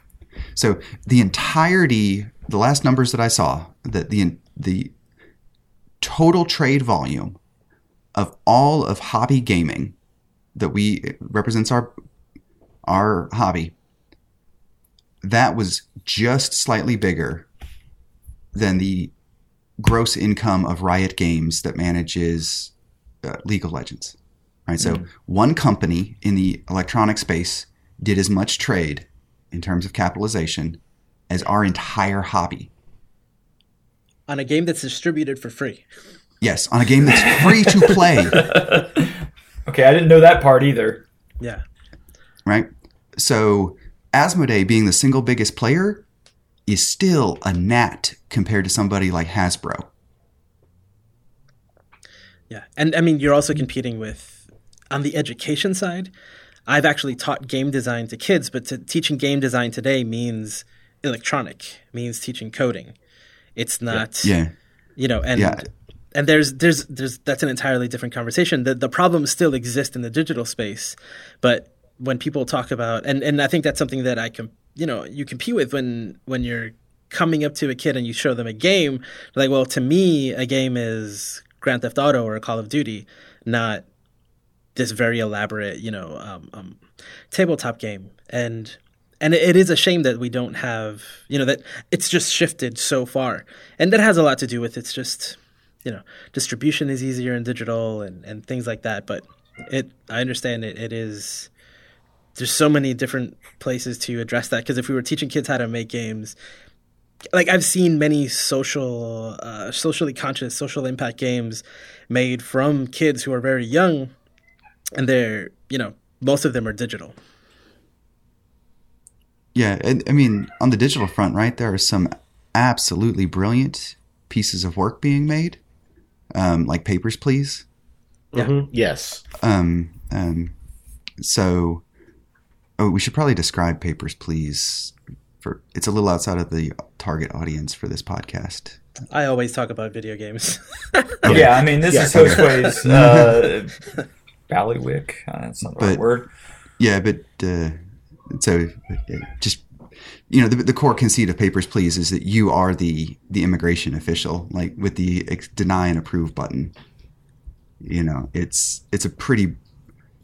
So the entirety, the last numbers that I saw, that the the total trade volume of all of hobby gaming that we represents our our hobby, that was just slightly bigger than the gross income of Riot Games that manages uh, League of Legends. Right, so mm-hmm. one company in the electronic space did as much trade in terms of capitalization as our entire hobby. On a game that's distributed for free. Yes, on a game that's free to play. Okay, I didn't know that part either. Yeah. Right? So Asmodee, being the single biggest player, is still a gnat compared to somebody like Hasbro. Yeah, and I mean, you're also competing with, on the education side, I've actually taught game design to kids, but to, teaching game design today means electronic, means teaching coding. It's not, yeah. you know, and yeah. and there's there's there's that's an entirely different conversation. The the problems still exist in the digital space, but when people talk about, and, and I think that's something that I can, you know, you compete with when when you're coming up to a kid and you show them a game, like, well, to me, a game is Grand Theft Auto or Call of Duty, not this very elaborate, you know, um, um, tabletop game. And and it is a shame that we don't have, you know, that it's just shifted so far. And that has a lot to do with, it's just, you know, distribution is easier in digital and, and things like that. But it, I understand it, it is, there's so many different places to address that. Because if we were teaching kids how to make games, like I've seen many social, uh, socially conscious, social impact games made from kids who are very young, and they're, you know, most of them are digital. Yeah, and I mean, on the digital front, right, there are some absolutely brilliant pieces of work being made, um, like Papers, Please. Yeah. Mm-hmm. Yes. Um, um, so oh, we should probably describe Papers, Please. For it's a little outside of the target audience for this podcast. I always talk about video games. Okay. Yeah, I mean, this yeah, is Josue's uh, ballywick. Uh, that's not the but, right word. Yeah, but... Uh, So just, you know, the, the core conceit of Papers, Please is that you are the, the immigration official, like with the deny and approve button. You know, it's it's a pretty,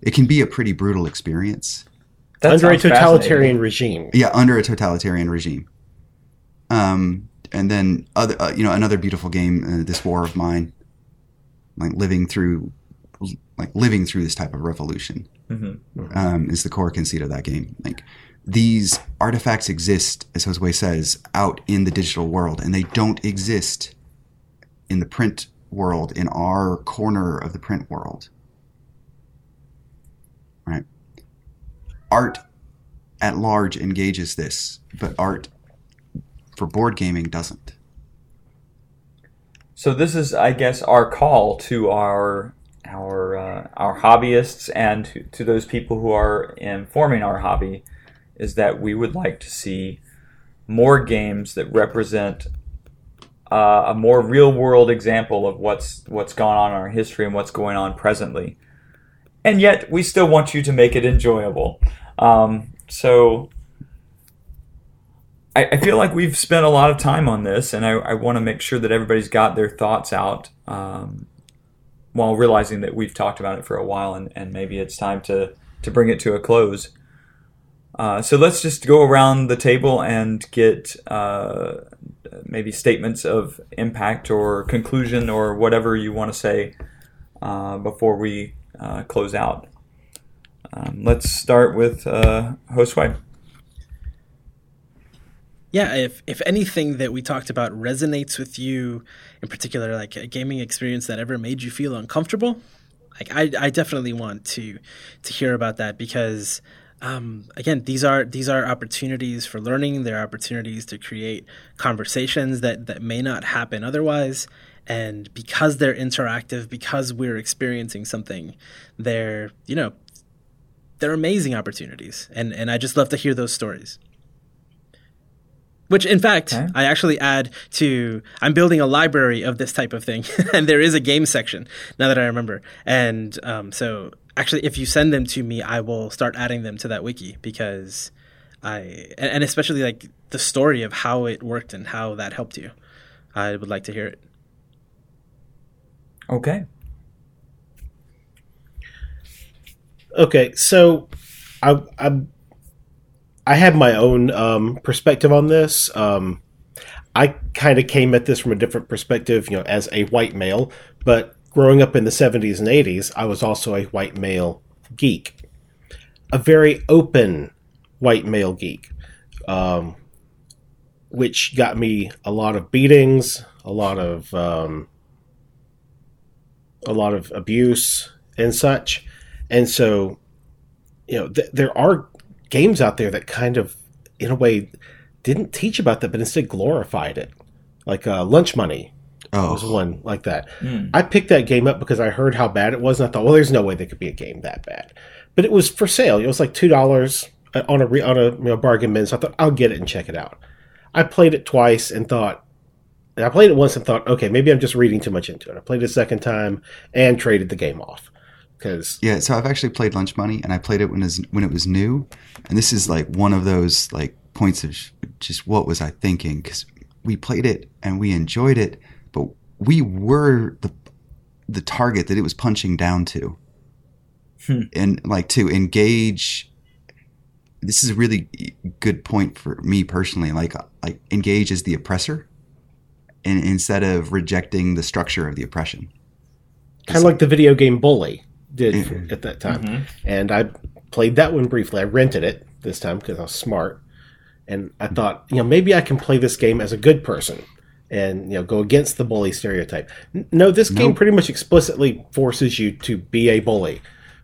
it can be a pretty brutal experience. That under a totalitarian regime. Yeah, under a totalitarian regime. Um, and then, other, uh, you know, another beautiful game, uh, This War of Mine, like living through, like living through this type of revolution. Mm-hmm. Um, is the core conceit of that game. Like these artifacts exist, as Josue says, out in the digital world, and they don't exist in the print world, in our corner of the print world. Right? Art at large engages this, but art for board gaming doesn't. So this is, I guess, our call to our our uh, our hobbyists and to, to those people who are informing our hobby, is that we would like to see more games that represent uh, a more real-world example of what's what's gone on in our history and what's going on presently. And yet, we still want you to make it enjoyable. Um, so, I, I feel like we've spent a lot of time on this, and I, I want to make sure that everybody's got their thoughts out, um, while realizing that we've talked about it for a while and, and maybe it's time to, to bring it to a close. Uh, so let's just go around the table and get uh, maybe statements of impact or conclusion or whatever you want to say uh, before we uh, close out. Um, let's start with uh, Josue. Yeah, if if anything that we talked about resonates with you, in particular, like a gaming experience that ever made you feel uncomfortable, like I, I definitely want to to hear about that, because um, again, these are these are opportunities for learning. They're opportunities to create conversations that that may not happen otherwise, and because they're interactive, because we're experiencing something, they're you know they're amazing opportunities, and and I just love to hear those stories. Which, in fact, okay. I actually add to, I'm building a library of this type of thing. And there is a game section, now that I remember. And um, so, actually, if you send them to me, I will start adding them to that wiki. Because I, and, and especially, like, the story of how it worked and how that helped you. I would like to hear it. Okay. Okay, so I I, I have my own um, perspective on this. Um, I kind of came at this from a different perspective, you know, as a white male. But growing up in the seventies and eighties, I was also a white male geek, a very open white male geek, um, which got me a lot of beatings, a lot of um, a lot of abuse and such. And so, you know, th- there are games out there that kind of, in a way, didn't teach about that, but instead glorified it. Like uh, Lunch Money oh. was one like that. Mm. I picked that game up because I heard how bad it was, and I thought, well, there's no way there could be a game that bad. But it was for sale. It was like two dollars on a, re- on a you know, bargain bin, so I thought, I'll get it and check it out. I played it twice and thought, and I played it once and thought, okay, maybe I'm just reading too much into it. I played it a second time and traded the game off. Yeah, so I've actually played Lunch Money, and I played it when it was, when it was new. And this is like one of those like points of just what was I thinking? Because we played it and we enjoyed it, but we were the the target that it was punching down to, hmm. and like to engage. This is a really good point for me personally. Like like engage as the oppressor, and instead of rejecting the structure of the oppression. Kind of like the video game Bully. Did mm-hmm. at that time, mm-hmm. and I played that one briefly. I rented it this time because I was smart, and I thought, you know, maybe I can play this game as a good person and you know go against the bully stereotype. No, this nope. game pretty much explicitly forces you to be a bully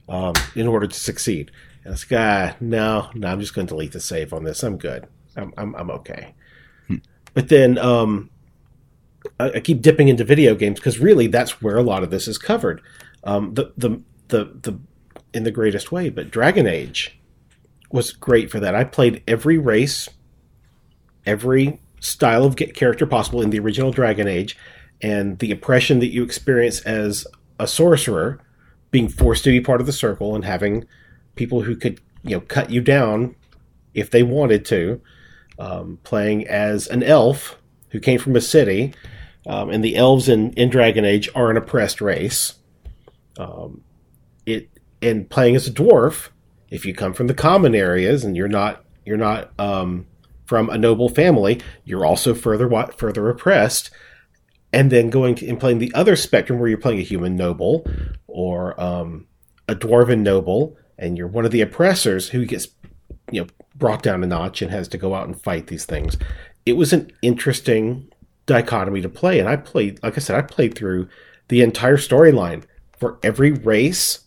um, in order to succeed. And I was like, ah, no, no, I'm just going to delete the save on this. I'm good. I'm I'm, I'm okay. Hmm. But then um, I, I keep dipping into video games because really that's where a lot of this is covered. Um, the the The, the in the greatest way, but Dragon Age was great for that. I played every race, every style of character possible in the original Dragon Age, and the oppression that you experience as a sorcerer, being forced to be part of the circle and having people who could, you know, cut you down if they wanted to, um, playing as an elf who came from a city, um, and the elves in, in Dragon Age are an oppressed race. Um, It, and playing as a dwarf, if you come from the common areas and you're not you're not um, from a noble family, you're also further further oppressed. And then going to, and playing the other spectrum where you're playing a human noble or um, a dwarven noble, and you're one of the oppressors who gets you know brought down a notch and has to go out and fight these things. It was an interesting dichotomy to play, and I played like I said, I played through the entire storyline for every race.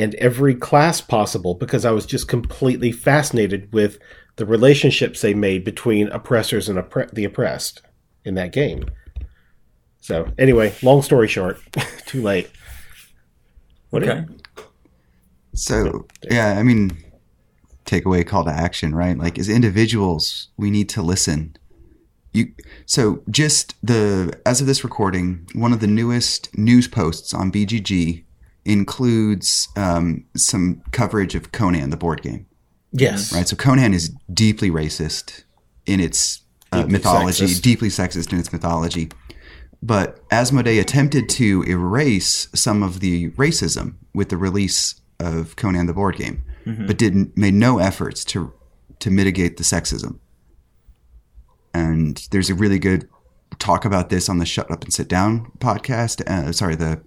And every class possible, because I was just completely fascinated with the relationships they made between oppressors and oppre- the oppressed in that game. So anyway, long story short, too late. What okay. So yeah, I mean, takeaway, call to action, right? Like as individuals, we need to listen. You so just the as of this recording, one of the newest news posts on B G G. Includes um, some coverage of Conan, the board game. Yes. Right. So Conan is deeply racist in its uh, deeply mythology, sexist. deeply sexist in its mythology. But Asmodee attempted to erase some of the racism with the release of Conan, the board game, mm-hmm. but didn't made no efforts to to mitigate the sexism. And there's a really good talk about this on the Shut Up and Sit Down podcast. Uh, sorry, the.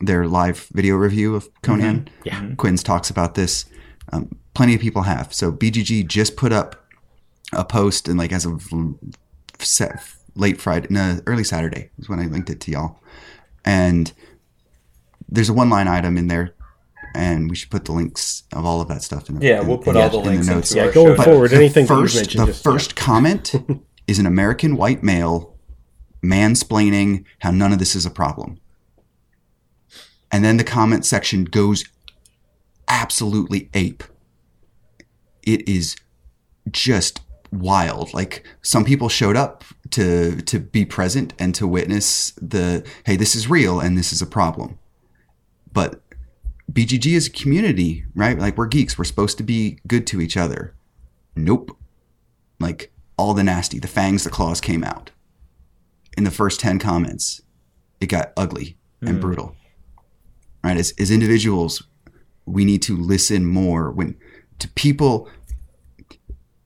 Their live video review of Conan. Mm-hmm. Yeah. Quinn's talks about this. Um, plenty of people have. So B G G just put up a post, and like as of late Friday, no, early Saturday is when I linked it to y'all. And there's a one-line item in there, and we should put the links of all of that stuff in the yeah. In, we'll put in, all the in links in the notes. Yeah, going but forward, anything first, that you mentioned. The first yeah. comment is an American white male mansplaining how none of this is a problem. And then the comment section goes absolutely ape. It is just wild. Like some people showed up to to be present and to witness the, hey, this is real and this is a problem. But B G G is a community, right? Like we're geeks. We're supposed to be good to each other. Nope. Like all the nasty, the fangs, the claws came out. In the first ten comments, it got ugly. mm. and brutal. Right? As, as individuals, we need to listen more when to people,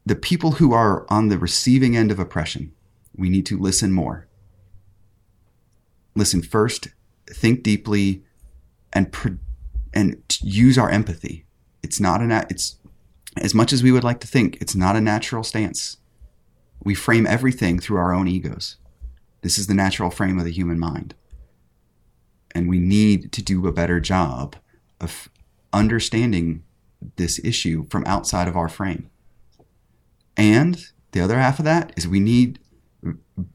the people who are on the receiving end of oppression. We need to listen more. Listen first, think deeply, and pro- and use our empathy. It's not an it's as much as we would like to think. It's not a natural stance. We frame everything through our own egos. This is the natural frame of the human mind. And we need to do a better job of understanding this issue from outside of our frame. And the other half of that is we need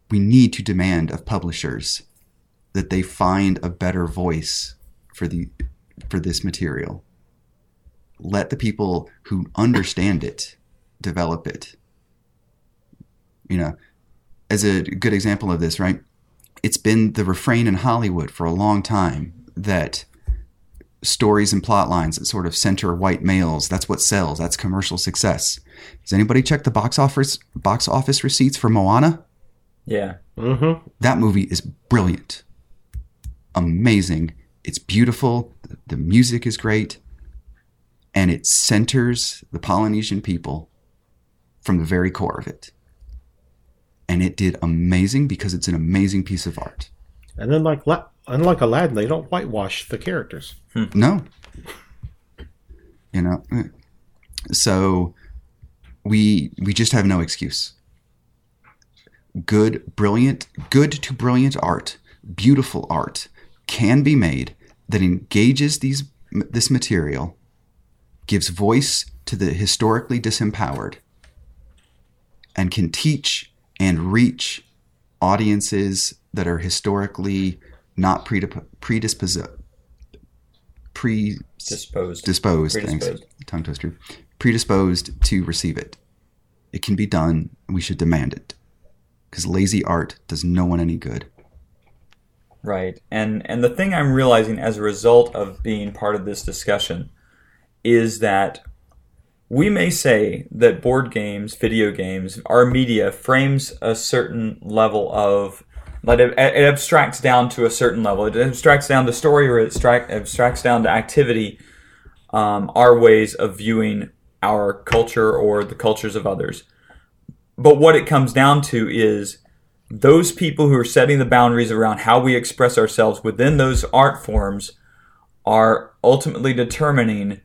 we need to demand of publishers that they find a better voice for the for this material. Let the people who understand it develop it. You know, as a good example of this, right? It's been the refrain in Hollywood for a long time that stories and plot lines that sort of center white males, that's what sells, that's commercial success. Has anybody checked the box office box office receipts for Moana? Yeah. Mm-hmm. That movie is brilliant. Amazing. It's beautiful. The music is great. And it centers the Polynesian people from the very core of it. And it did amazing because it's an amazing piece of art. And then, like, unlike Aladdin, they don't whitewash the characters. Hmm. No. You know, so we we just have no excuse. Good, brilliant, good to brilliant art, beautiful art can be made that engages these this material, gives voice to the historically disempowered, and can teach and reach audiences that are historically not predip- predisposed, pre- disposed, disposed, predisposed. Thanks, tongue twister, predisposed to receive it. It can be done. We should demand it, because lazy art does no one any good. Right, and and the thing I'm realizing as a result of being part of this discussion is that we may say that board games, video games, our media frames a certain level of, like it, it abstracts down to a certain level. It abstracts down to story, or it abstract, abstracts down to activity, um, our ways of viewing our culture or the cultures of others. But what it comes down to is those people who are setting the boundaries around how we express ourselves within those art forms are ultimately determining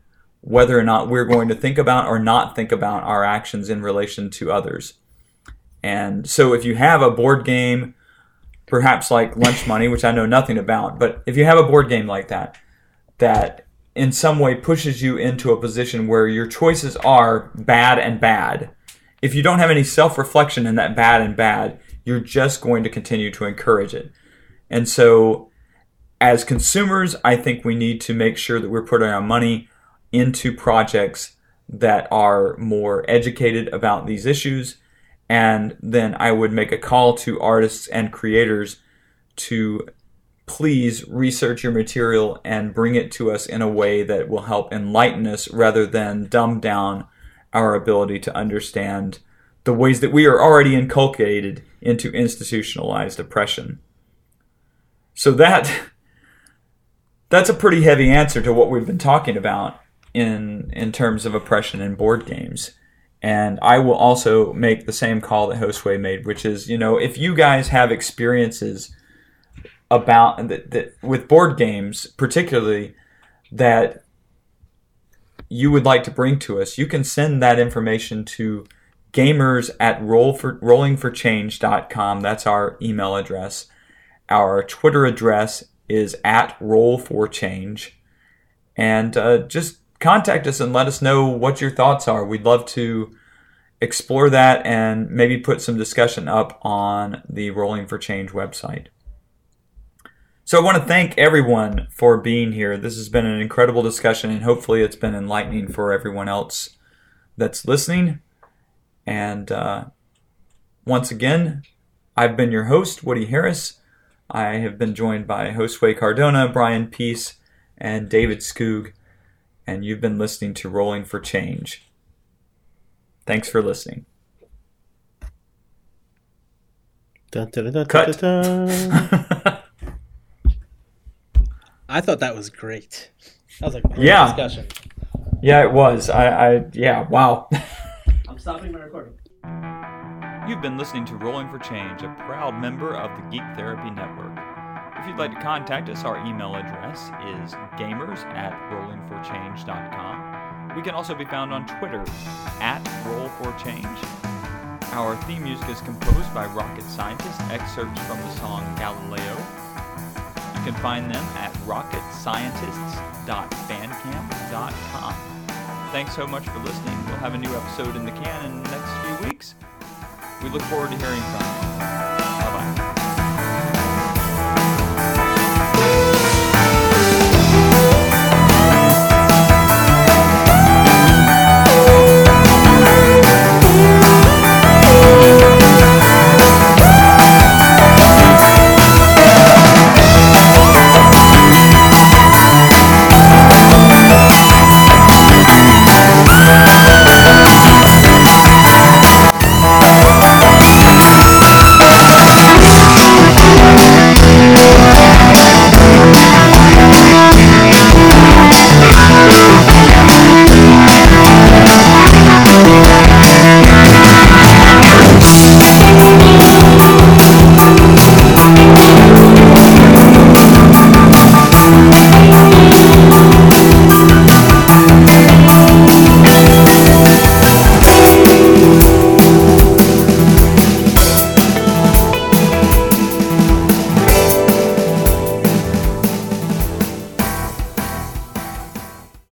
whether or not we're going to think about or not think about our actions in relation to others. And so if you have a board game, perhaps like Lunch Money, which I know nothing about, but if you have a board game like that, that in some way pushes you into a position where your choices are bad and bad, if you don't have any self-reflection in that bad and bad, you're just going to continue to encourage it. And so as consumers, I think we need to make sure that we're putting our money into projects that are more educated about these issues. And then I would make a call to artists and creators to please research your material and bring it to us in a way that will help enlighten us rather than dumb down our ability to understand the ways that we are already inculcated into institutionalized oppression. So that that's a pretty heavy answer to what we've been talking about in in terms of oppression in board games. And I will also make the same call that Josue made, which is, you know, if you guys have experiences about that, that with board games particularly that you would like to bring to us, you can send that information to gamers at roll for, rolling for change dot com. That's our email address. Our Twitter address is at roll for change. And uh, just contact us and let us know what your thoughts are. We'd love to explore that and maybe put some discussion up on the Rolling for Change website. So I want to thank everyone for being here. This has been an incredible discussion, and hopefully it's been enlightening for everyone else that's listening. And uh, once again, I've been your host, Woody Harris. I have been joined by Josue Cardona, Brian Peace, and David Skoog. And you've been listening to Rolling for Change. Thanks for listening. Dun, dun, dun, dun, Cut. Dun, dun, dun. I thought that was great. That was a great yeah. discussion. Yeah, it was. I, I yeah, wow. I'm stopping my recording. You've been listening to Rolling for Change, a proud member of the Geek Therapy Network. If you'd like to contact us, our email address is gamers at rolling for change dot com. We can also be found on Twitter, at roll for change. Our theme music is composed by Rocket Scientist, excerpts from the song Galileo. You can find them at rocket scientists dot bandcamp dot com. Thanks so much for listening. We'll have a new episode in the can in the next few weeks. We look forward to hearing from you.